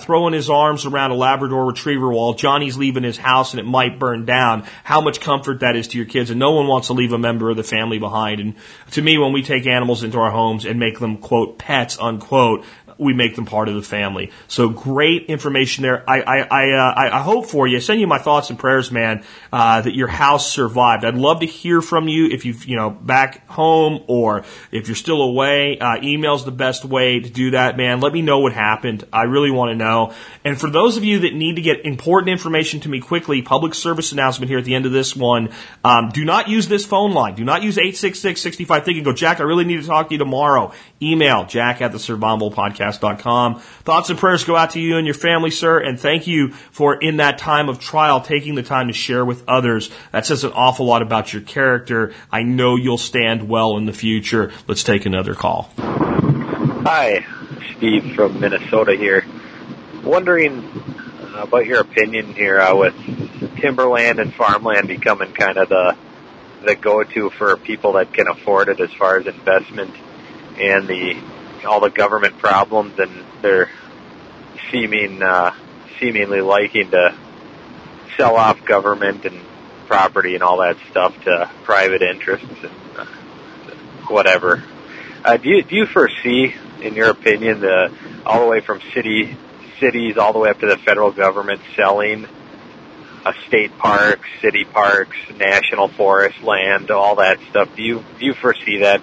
throwing his arms around a Labrador retriever while Johnny's leaving his house and it might burn down, how much comfort that is to your kids. And no one wants to leave a member of the family behind. And to me, when we take animals into our homes and make them, quote, pets, unquote, we make them part of the family. So great information there. I hope for you. I send you my thoughts and prayers, man, that your house survived. I'd love to hear from you if you've, back home or if you're still away. Email's the best way to do that, man. Let me know what happened. I really want to know. And for those of you that need to get important information to me quickly, public service announcement here at the end of this one. Do not use this phone line. Do not use 866-65-THINK and go, Jack, I really need to talk to you tomorrow. Email jack@thesurvivalpodcast.com. Thoughts and prayers go out to you and your family, sir, and thank you for, in that time of trial, taking the time to share with others. That says an awful lot about your character. I know you'll stand well in the future. Let's take another call. Hi, Steve from Minnesota here. Wondering about your opinion here with timberland and farmland becoming kind of the go-to for people that can afford it as far as investment, and all the government problems, and they're seemingly liking to sell off government and property and all that stuff to private interests and whatever. Do you foresee, in your opinion, all the way from cities all the way up to the federal government selling state parks, city parks, national forest land, all that stuff? Do you foresee that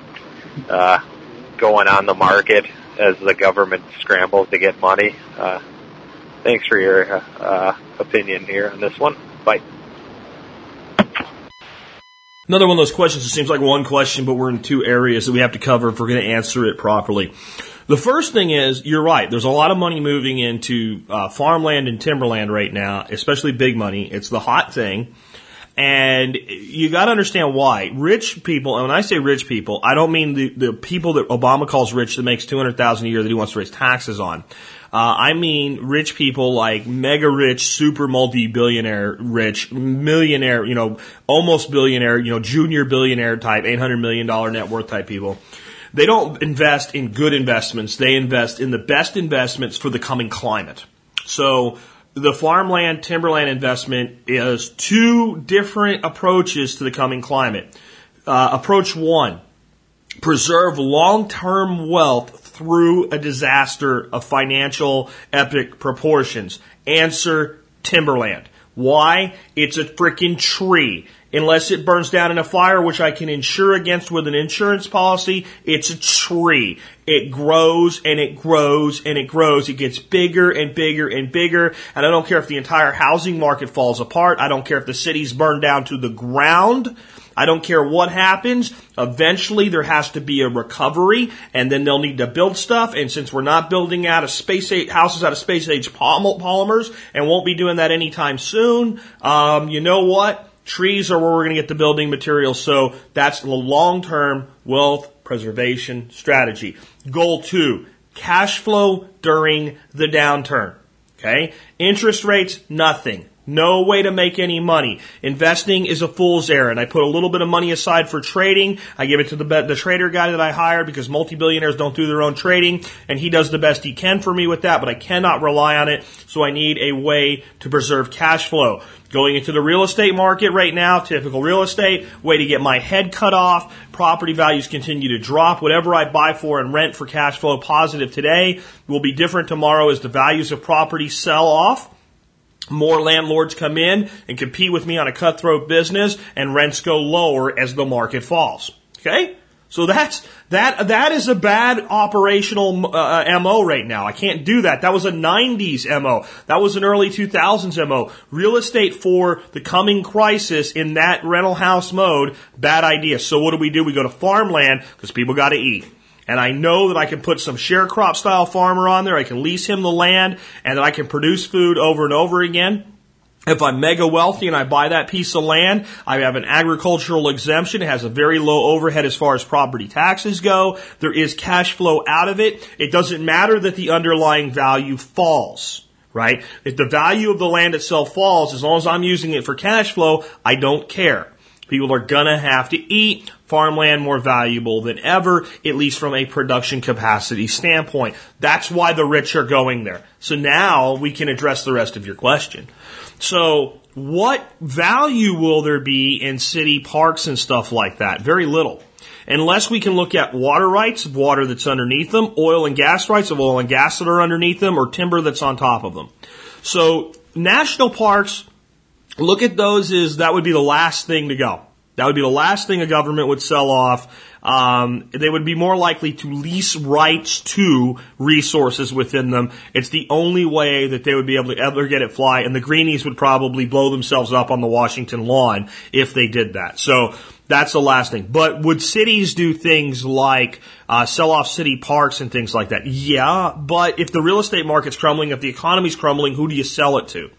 going on the market as the government scrambles to get money? Thanks for your opinion here on this one. Bye. Another one of those questions that seems like one question, but we're in two areas that we have to cover if we're going to answer it properly. The first thing is, you're right, there's a lot of money moving into farmland and timberland right now, especially big money. It's the hot thing. And you got to understand why. Rich people, and when I say rich people, I don't mean the people that Obama calls rich that makes $200,000 a year that he wants to raise taxes on. I mean rich people like mega rich, super multi-billionaire rich, millionaire, almost billionaire, junior billionaire type, $800 million net worth type people. They don't invest in good investments. They invest in the best investments for the coming climate. So the farmland, timberland investment is two different approaches to the coming climate. Approach one, preserve long-term wealth through a disaster of financial epic proportions. Answer, timberland. Why? It's a freaking tree. Unless it burns down in a fire, which I can insure against with an insurance policy, it's a tree. It grows and it grows and it grows. It gets bigger and bigger and bigger. And I don't care if the entire housing market falls apart. I don't care if the cities burn down to the ground. I don't care what happens. Eventually, there has to be a recovery, and then they'll need to build stuff. And since we're not building out of houses out of space-age polymers and won't be doing that anytime soon, you know what? Trees are where we're going to get the building materials, so that's the long-term wealth preservation strategy. Goal two, cash flow during the downturn. Okay? Interest rates, nothing. No way to make any money. Investing is a fool's errand. I put a little bit of money aside for trading. I give it to the trader guy that I hired because multi-billionaires don't do their own trading, and he does the best he can for me with that, but I cannot rely on it, so I need a way to preserve cash flow. Going into the real estate market right now, typical real estate, way to get my head cut off. Property values continue to drop. Whatever I buy for and rent for cash flow positive today will be different tomorrow as the values of property sell off. More landlords come in and compete with me on a cutthroat business, and rents go lower as the market falls. Okay? So that is a bad operational MO right now. I can't do that. That was a 90s MO. That was an early 2000s MO. Real estate for the coming crisis in that rental house mode, bad idea. So what do? We go to farmland because people got to eat. And I know that I can put some sharecrop style farmer on there. I can lease him the land, and that I can produce food over and over again. If I'm mega wealthy and I buy that piece of land, I have an agricultural exemption. It has a very low overhead as far as property taxes go. There is cash flow out of it. It doesn't matter that the underlying value falls, right? If the value of the land itself falls, as long as I'm using it for cash flow, I don't care. People are gonna have to eat. Farmland more valuable than ever, at least from a production capacity standpoint. That's why the rich are going there. So now we can address the rest of your question. So what value will there be in city parks and stuff like that? Very little. Unless we can look at water rights of water that's underneath them, oil and gas rights of oil and gas that are underneath them, or timber that's on top of them. So national parks, look at those as that would be the last thing to go. That would be the last thing a government would sell off. They would be more likely to lease rights to resources within them. It's the only way that they would be able to ever get it fly, and the greenies would probably blow themselves up on the Washington lawn if they did that. So that's the last thing. But would cities do things like sell off city parks and things like that? Yeah, but if the real estate market's crumbling, if the economy's crumbling, who do you sell it to?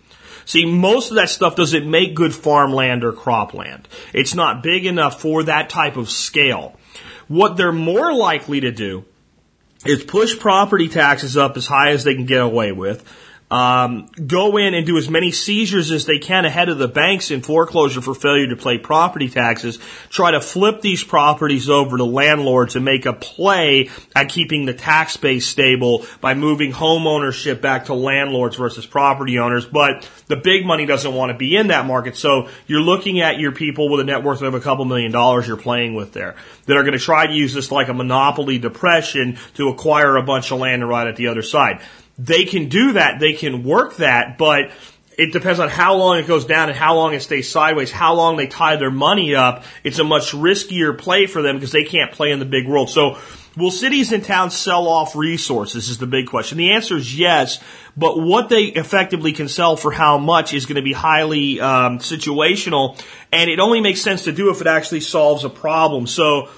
See, most of that stuff doesn't make good farmland or cropland. It's not big enough for that type of scale. What they're more likely to do is push property taxes up as high as they can get away with, go in and do as many seizures as they can ahead of the banks in foreclosure for failure to pay property taxes, try to flip these properties over to landlords and make a play at keeping the tax base stable by moving home ownership back to landlords versus property owners. But the big money doesn't want to be in that market, so you're looking at your people with a net worth of a couple $1,000,000 you're playing with there that are going to try to use this like a monopoly depression to acquire a bunch of land and ride at the other side. They can do that, they can work that, but it depends on how long it goes down and how long it stays sideways, how long they tie their money up. It's a much riskier play for them because they can't play in the big world. So will cities and towns sell off resources is the big question. The answer is yes, but what they effectively can sell for how much is going to be highly situational, and it only makes sense to do if it actually solves a problem. So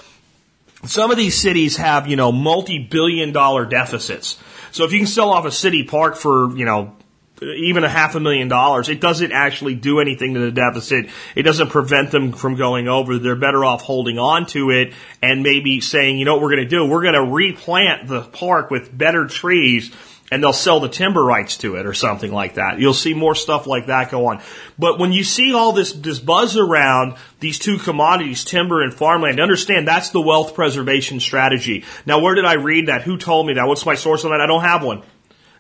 some of these cities have, multi-billion-dollar deficits. So if you can sell off a city park for, even $500,000, it doesn't actually do anything to the deficit. It doesn't prevent them from going over. They're better off holding on to it and maybe saying, what we're going to do? We're going to replant the park with better trees, and they'll sell the timber rights to it or something like that. You'll see more stuff like that go on. But when you see all this buzz around these two commodities, timber and farmland, understand that's the wealth preservation strategy. Now, where did I read that? Who told me that? What's my source on that? I don't have one.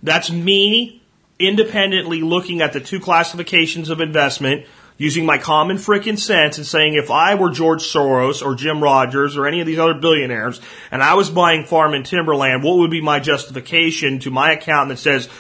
That's me independently looking at the two classifications of investment, using my common frickin' sense and saying if I were George Soros or Jim Rogers or any of these other billionaires and I was buying farm and timberland, what would be my justification to my accountant that says,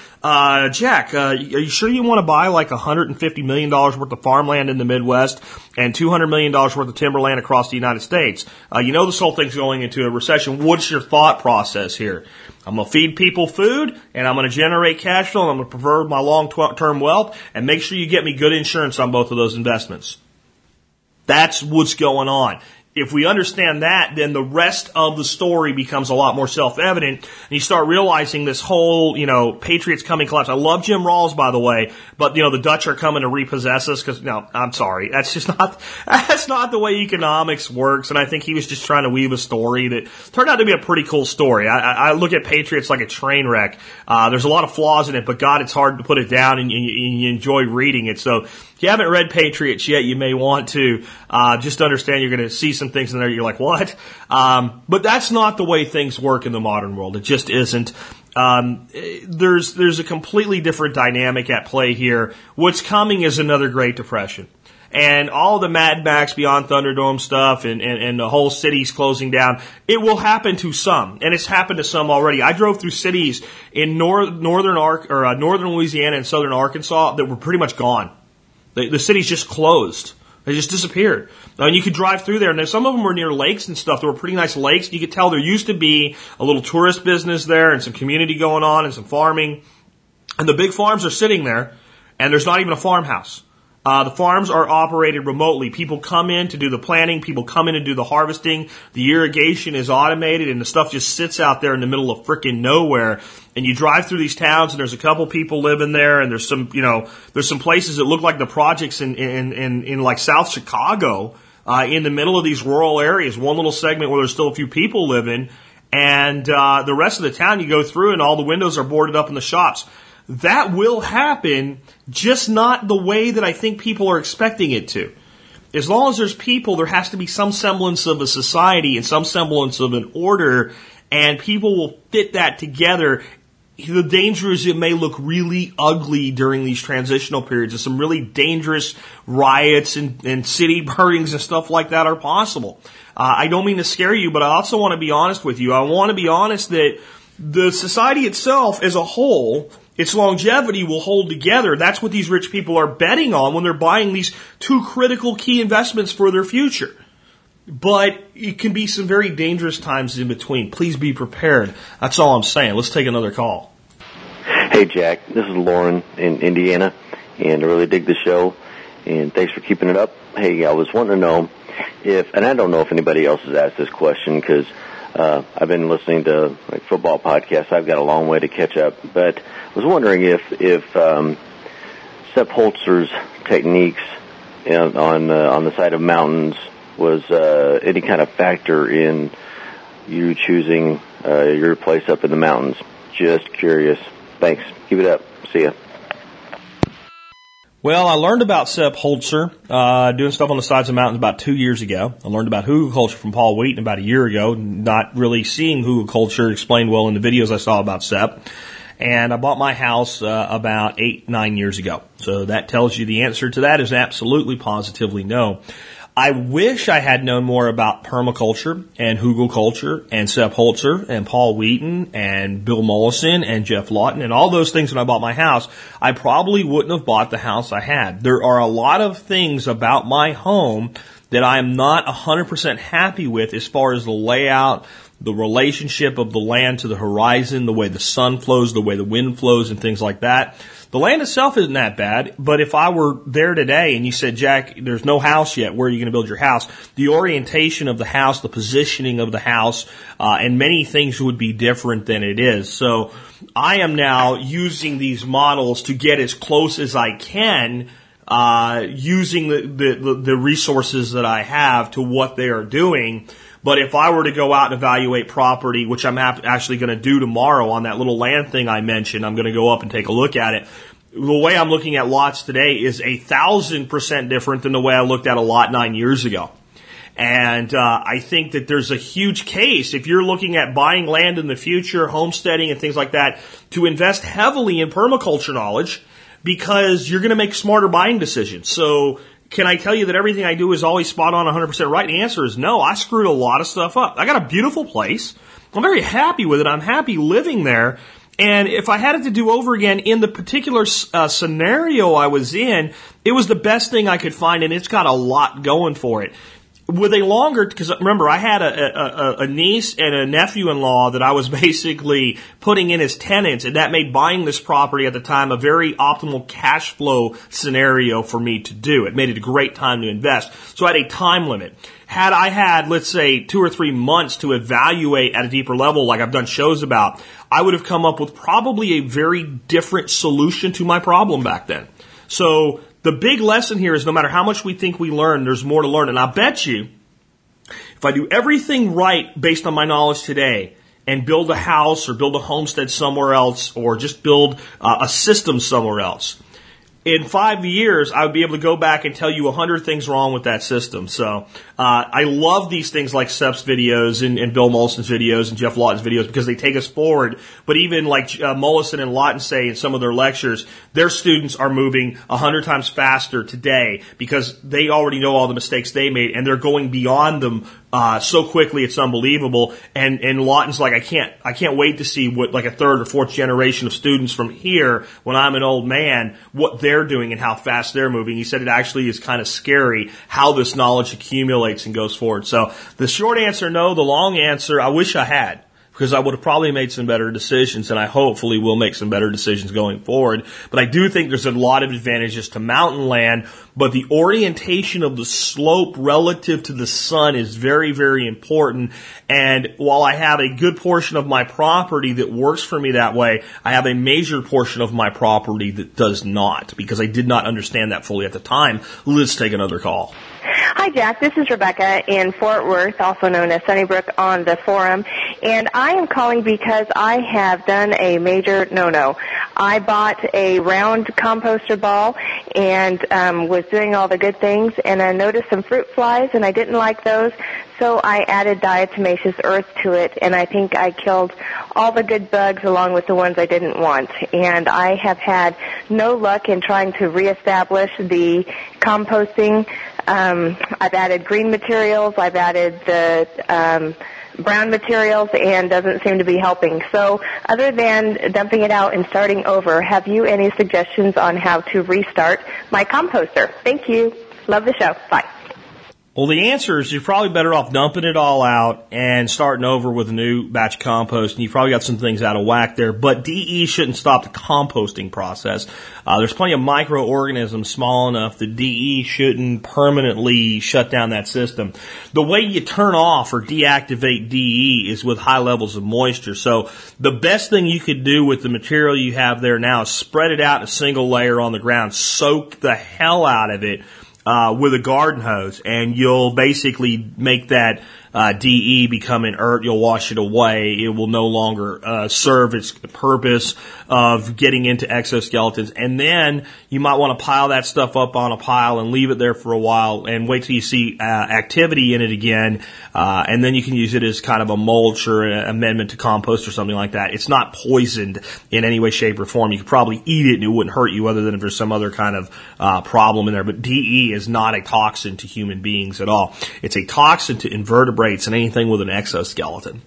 Jack, are you sure you want to buy like $150 million worth of farmland in the Midwest and $200 million worth of timberland across the United States? This whole thing's going into a recession. What's your thought process here? I'm going to feed people food, and I'm going to generate cash flow, and I'm going to preserve my long-term wealth, and make sure you get me good insurance on both of those investments. That's what's going on. If we understand that, then the rest of the story becomes a lot more self-evident, and you start realizing this whole, Patriots coming collapse. I love Jim Rawls, by the way, but, the Dutch are coming to repossess us because, I'm sorry. That's not the way economics works, and I think he was just trying to weave a story that turned out to be a pretty cool story. I look at Patriots like a train wreck. There's a lot of flaws in it, but God, it's hard to put it down, and you enjoy reading it, so... If you haven't read Patriots yet, you may want to. Just understand you're going to see some things in there you're like, what? But that's not the way things work in the modern world. It just isn't. There's a completely different dynamic at play here. What's coming is another Great Depression. And all the Mad Max Beyond Thunderdome stuff and the whole cities closing down, it will happen to some. And it's happened to some already. I drove through cities in northern Louisiana and southern Arkansas that were pretty much gone. The cities just closed. They just disappeared. And you could drive through there, and some of them were near lakes and stuff. There were pretty nice lakes. You could tell there used to be a little tourist business there and some community going on and some farming. And the big farms are sitting there, and there's not even a farmhouse. The farms are operated remotely. People come in to do the planting. People come in to do the harvesting. The irrigation is automated, and the stuff just sits out there in the middle of frickin' nowhere. And you drive through these towns, and there's a couple people living there, and there's some places that look like the projects in like South Chicago, in the middle of these rural areas. One little segment where there's still a few people living, and the rest of the town you go through, and all the windows are boarded up in the shops. That will happen, just not the way that I think people are expecting it to. As long as there's people, there has to be some semblance of a society and some semblance of an order, and people will fit that together. The danger is it may look really ugly during these transitional periods, and some really dangerous riots and city burnings and stuff like that are possible. I don't mean to scare you, but I also want to be honest with you. I want to be honest that the society itself as a whole... Its longevity will hold together. That's what these rich people are betting on when they're buying these two critical key investments for their future. But it can be some very dangerous times in between. Please be prepared. That's all I'm saying. Let's take another call. Hey, Jack. This is Lauren in Indiana, and I really dig the show, and thanks for keeping it up. Hey, I was wanting to know if, and I don't know if anybody else has asked this question because I've been listening to football podcasts. I've got a long way to catch up, but I was wondering if Sepp Holzer's techniques on the side of mountains was any kind of factor in you choosing your place up in the mountains. Just curious. Thanks. Keep it up. See ya. Well, I learned about Sepp Holzer doing stuff on the sides of mountains about 2 years ago. I learned about hugel culture from Paul Wheaton about a year ago, not really seeing hugel culture explained well in the videos I saw about Sepp. And I bought my house about 8-9 years ago. So that tells you the answer to that is absolutely positively no. I wish I had known more about permaculture and hugel culture and Sepp Holzer and Paul Wheaton and Bill Mollison and Jeff Lawton and all those things when I bought my house. I probably wouldn't have bought the house I had. There are a lot of things about my home that I'm not 100% happy with as far as the layout, the relationship of the land to the horizon, the way the sun flows, the way the wind flows, and things like that. The land itself isn't that bad, but if I were there today and you said, Jack, there's no house yet, where are you going to build your house? The orientation of the house, the positioning of the house, and many things would be different than it is. So I am now using these models to get as close as I can using the resources that I have to what they are doing. But if I were to go out and evaluate property, which I'm actually going to do tomorrow on that little land thing I mentioned, I'm going to go up and take a look at it. The way I'm looking at lots today is 1,000% different than the way I looked at a lot 9 years ago. And I think that there's a huge case, if you're looking at buying land in the future, homesteading and things like that, to invest heavily in permaculture knowledge because you're going to make smarter buying decisions. So... Can I tell you that everything I do is always spot on 100% right? The answer is no. I screwed a lot of stuff up. I got a beautiful place. I'm very happy with it. I'm happy living there. And if I had it to do over again in the particular scenario I was in, it was the best thing I could find, and it's got a lot going for it. with a longer, because remember, I had a niece and a nephew-in-law that I was basically putting in as tenants, and that made buying this property at the time a very optimal cash flow scenario for me to do. It made it a great time to invest. So I had a time limit. Had I had, let's say, 2 or 3 months to evaluate at a deeper level, like I've done shows about, I would have come up with probably a very different solution to my problem back then. So the big lesson here is no matter how much we think we learn, there's more to learn. And I bet you, if I do everything right based on my knowledge today and build a house or build a homestead somewhere else or just build a system somewhere else, in 5 years, I would be able to go back and tell you 100 things wrong with that system. So I love these things like Sepp's videos and Bill Mollison's videos and Jeff Lawton's videos because they take us forward. But even like Mollison and Lawton say in some of their lectures, their students are moving 100 times faster today because they already know all the mistakes they made and they're going beyond them so quickly it's unbelievable. And Lawton's like, I can't wait to see what like a third or fourth generation of students from here when I'm an old man, what they're doing and how fast they're moving. He said it actually is kind of scary how this knowledge accumulates and goes forward. So the short answer, no. The long answer, I wish I had, because I would have probably made some better decisions, and I hopefully will make some better decisions going forward. But I do think there's a lot of advantages to mountain land, but the orientation of the slope relative to the sun is very, very important. And while I have a good portion of my property that works for me that way, I have a major portion of my property that does not, because I did not understand that fully at the time. Let's take another call. Hi, Jack. This is Rebecca in Fort Worth, also known as Sunnybrook on the forum. And I am calling because I have done a major no-no. I bought a round composter ball and was doing all the good things, and I noticed some fruit flies, and I didn't like those, so I added diatomaceous earth to it, and I think I killed all the good bugs along with the ones I didn't want. And I have had no luck in trying to reestablish the composting. I've added green materials, I've added the brown materials, and doesn't seem to be helping. So other than dumping it out and starting over, have you any suggestions on how to restart my composter? Thank you. Love the show. Bye. Well, the answer is you're probably better off dumping it all out and starting over with a new batch of compost, and you've probably got some things out of whack there. But DE shouldn't stop the composting process. There's plenty of microorganisms small enough that DE shouldn't permanently shut down that system. The way you turn off or deactivate DE is with high levels of moisture. So the best thing you could do with the material you have there now is spread it out in a single layer on the ground, soak the hell out of it with a garden hose, and you'll basically make that DE become inert. You'll wash it away. It will no longer serve its purpose of getting into exoskeletons. And then you might want to pile that stuff up on a pile and leave it there for a while and wait till you see activity in it again. And then you can use it as kind of a mulch or an amendment to compost or something like that. It's not poisoned in any way, shape, or form. You could probably eat it and it wouldn't hurt you, other than if there's some other kind of problem in there. But DE is not a toxin to human beings at all. It's a toxin to invertebrates and anything with an exoskeleton.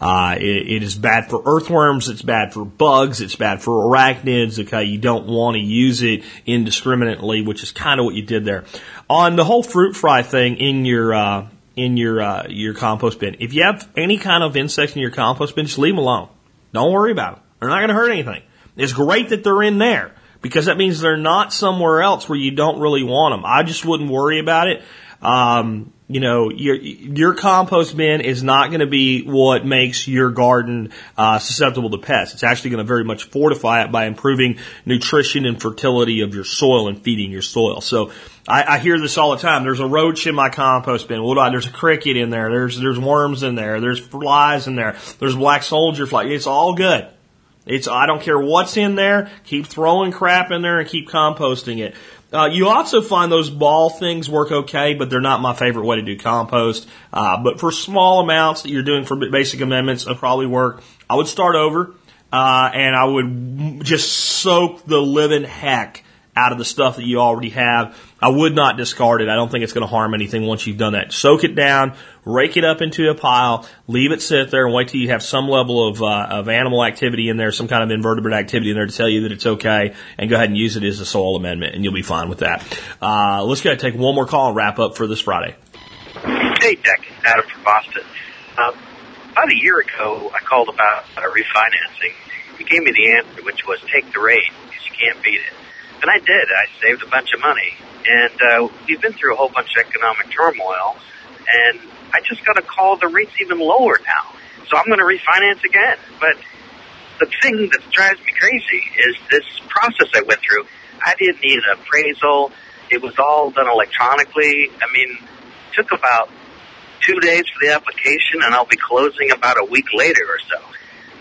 It is bad for earthworms, it's bad for bugs, it's bad for arachnids. Okay, you don't want to use it indiscriminately, which is kind of what you did there. On the whole fruit fry thing in your compost bin, if you have any kind of insects in your compost bin, just leave them alone. Don't worry about them. They're not going to hurt anything. It's great that they're in there, because that means they're not somewhere else where you don't really want them. I just wouldn't worry about it. You know, your compost bin is not going to be what makes your garden susceptible to pests. It's actually going to very much fortify it by improving nutrition and fertility of your soil and feeding your soil. So I hear this all the time. There's a roach in my compost bin. What do I? There's a cricket in there. There's worms in there. There's flies in there. There's black soldier fly. It's all good. I don't care what's in there. Keep throwing crap in there and keep composting it. You also find those ball things work okay, but they're not my favorite way to do compost. But for small amounts that you're doing for basic amendments, they'll probably work. I would start over, and I would just soak the living heck out of the stuff that you already have. I would not discard it. I don't think it's going to harm anything once you've done that. Soak it down, rake it up into a pile, leave it sit there, and wait till you have some level of animal activity in there, some kind of invertebrate activity in there to tell you that it's okay, and go ahead and use it as a soil amendment, and you'll be fine with that. Let's go ahead and take one more call and wrap up for this Friday. Hey, Jack, Adam from Boston. About a year ago, I called about refinancing. You gave me the answer, which was take the rate because you can't beat it. And I did. I saved a bunch of money. And we've been through a whole bunch of economic turmoil, and I just got a call the rate's even lower now. So I'm going to refinance again. But the thing that drives me crazy is this process I went through. I didn't need an appraisal. It was all done electronically. I mean, it took about 2 days for the application, and I'll be closing about a week later or so.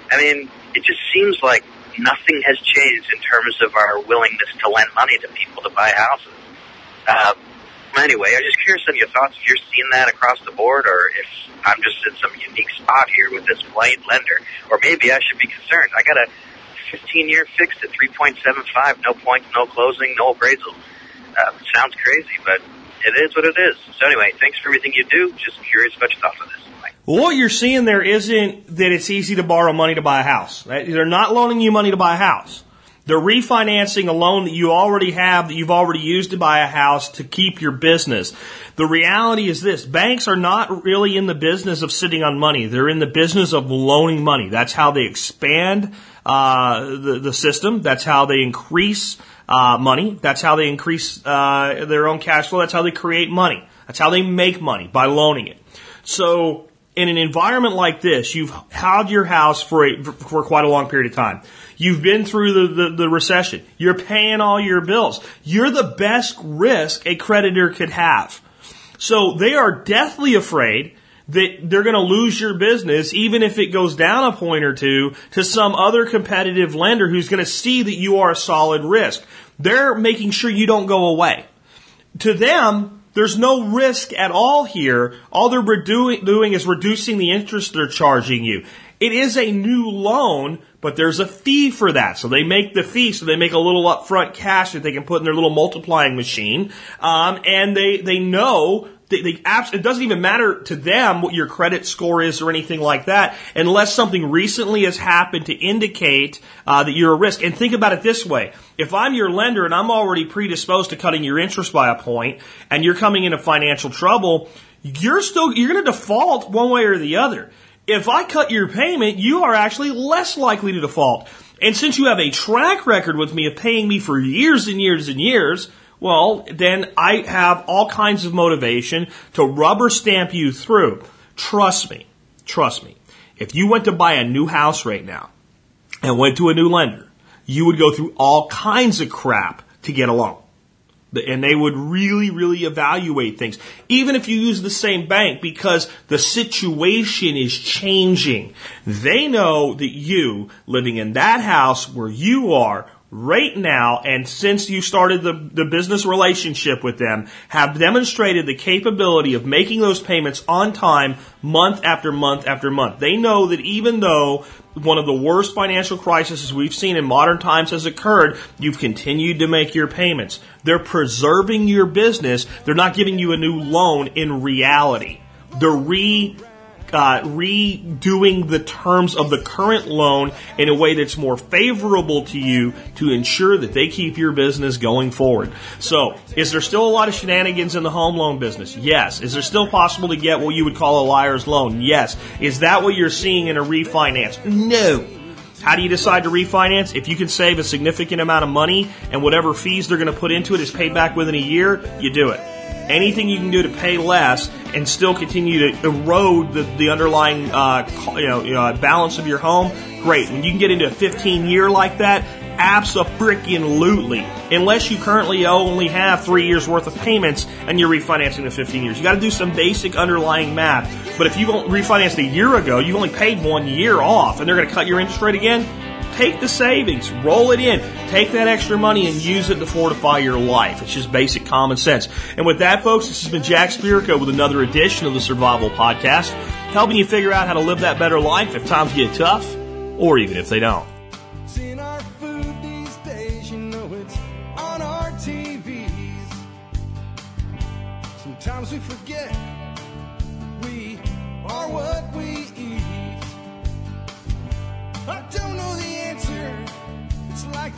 I mean, it just seems like nothing has changed in terms of our willingness to lend money to people to buy houses. Anyway, I'm just curious on your thoughts if you're seeing that across the board or if I'm just in some unique spot here with this blind lender, or maybe I should be concerned. I got a 15-year fixed at 3.75, no points, no closing, no appraisal. It sounds crazy, but it is what it is. So anyway, thanks for everything you do. Just curious about your thoughts on this. Bye. Well, what you're seeing there isn't that it's easy to borrow money to buy a house. They're not loaning you money to buy a house. They're refinancing a loan that you already have, that you've already used to buy a house to keep your business. The reality is this. Banks are not really in the business of sitting on money. They're in the business of loaning money. That's how they expand the system. That's how they increase money. That's how they increase their own cash flow. That's how they create money. That's how they make money, by loaning it. So in an environment like this, you've held your house for quite a long period of time. You've been through the recession. You're paying all your bills. You're the best risk a creditor could have. So they are deathly afraid that they're going to lose your business, even if it goes down a point or two, to some other competitive lender who's going to see that you are a solid risk. They're making sure you don't go away. To them, there's no risk at all here. All they're doing is reducing the interest they're charging you. It is a new loan, but there's a fee for that. So they make the fee, so they make a little upfront cash that they can put in their little multiplying machine. And they know, it doesn't even matter to them what your credit score is or anything like that, unless something recently has happened to indicate that you're a risk. And think about it this way. If I'm your lender and I'm already predisposed to cutting your interest by a point and you're coming into financial trouble, you're going to default one way or the other. If I cut your payment, you are actually less likely to default. And since you have a track record with me of paying me for years and years and years, well, then I have all kinds of motivation to rubber stamp you through. Trust me. Trust me. If you went to buy a new house right now and went to a new lender, you would go through all kinds of crap to get a loan. And they would really, really evaluate things, even if you use the same bank, because the situation is changing. They know that you, living in that house where you are right now, and since you started the business relationship with them, have demonstrated the capability of making those payments on time month after month after month. They know that even though one of the worst financial crises we've seen in modern times has occurred, you've continued to make your payments. They're preserving your business. They're not giving you a new loan in reality. They're redoing the terms of the current loan in a way that's more favorable to you to ensure that they keep your business going forward. So, is there still a lot of shenanigans in the home loan business? Yes. Is there still possible to get what you would call a liar's loan? Yes. Is that what you're seeing in a refinance? No. How do you decide to refinance? If you can save a significant amount of money and whatever fees they're going to put into it is paid back within a year, you do it. Anything you can do to pay less and still continue to erode the underlying balance of your home, great. When you can get into a 15-year like that, abso-freaking-lutely. Unless you currently only have 3 years worth of payments and you're refinancing to 15 years. You got to do some basic underlying math. But if you refinanced a year ago, you've only paid 1 year off, and they're going to cut your interest rate again, take the savings, roll it in, take that extra money and use it to fortify your life. It's just basic common sense. And with that, folks, this has been Jack Spirko with another edition of the Survival Podcast, helping you figure out how to live that better life if times get tough or even if they don't. Seeing our food these days, you know it's on our TVs. Sometimes we forget we are what we eat. I don't know the answer. It's like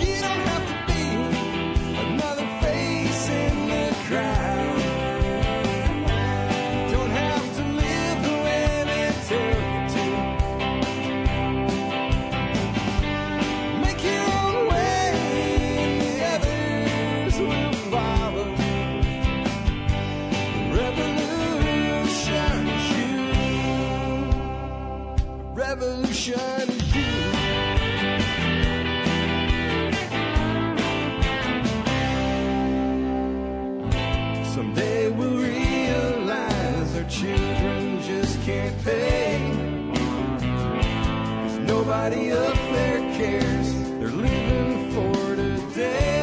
You don't have to be another face in the crowd. You don't have to live the way they tell you to. Make your own way and the others will follow. Revolution is you. Someday we'll realize our children just can't pay. 'Cause nobody up there cares. They're living for today.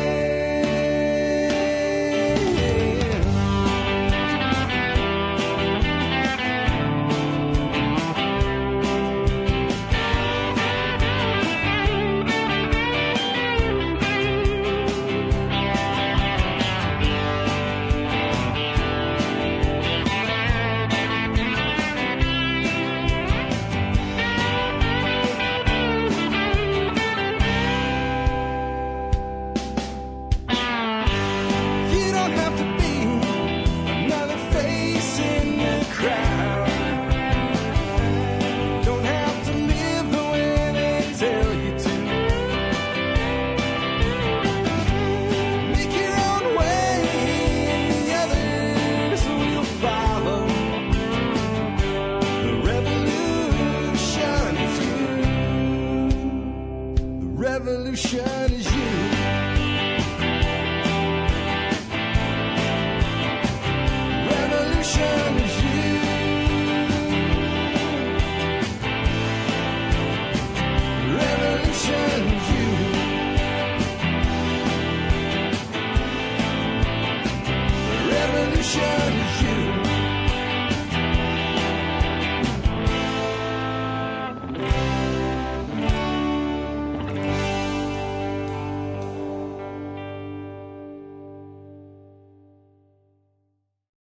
Revolution is you.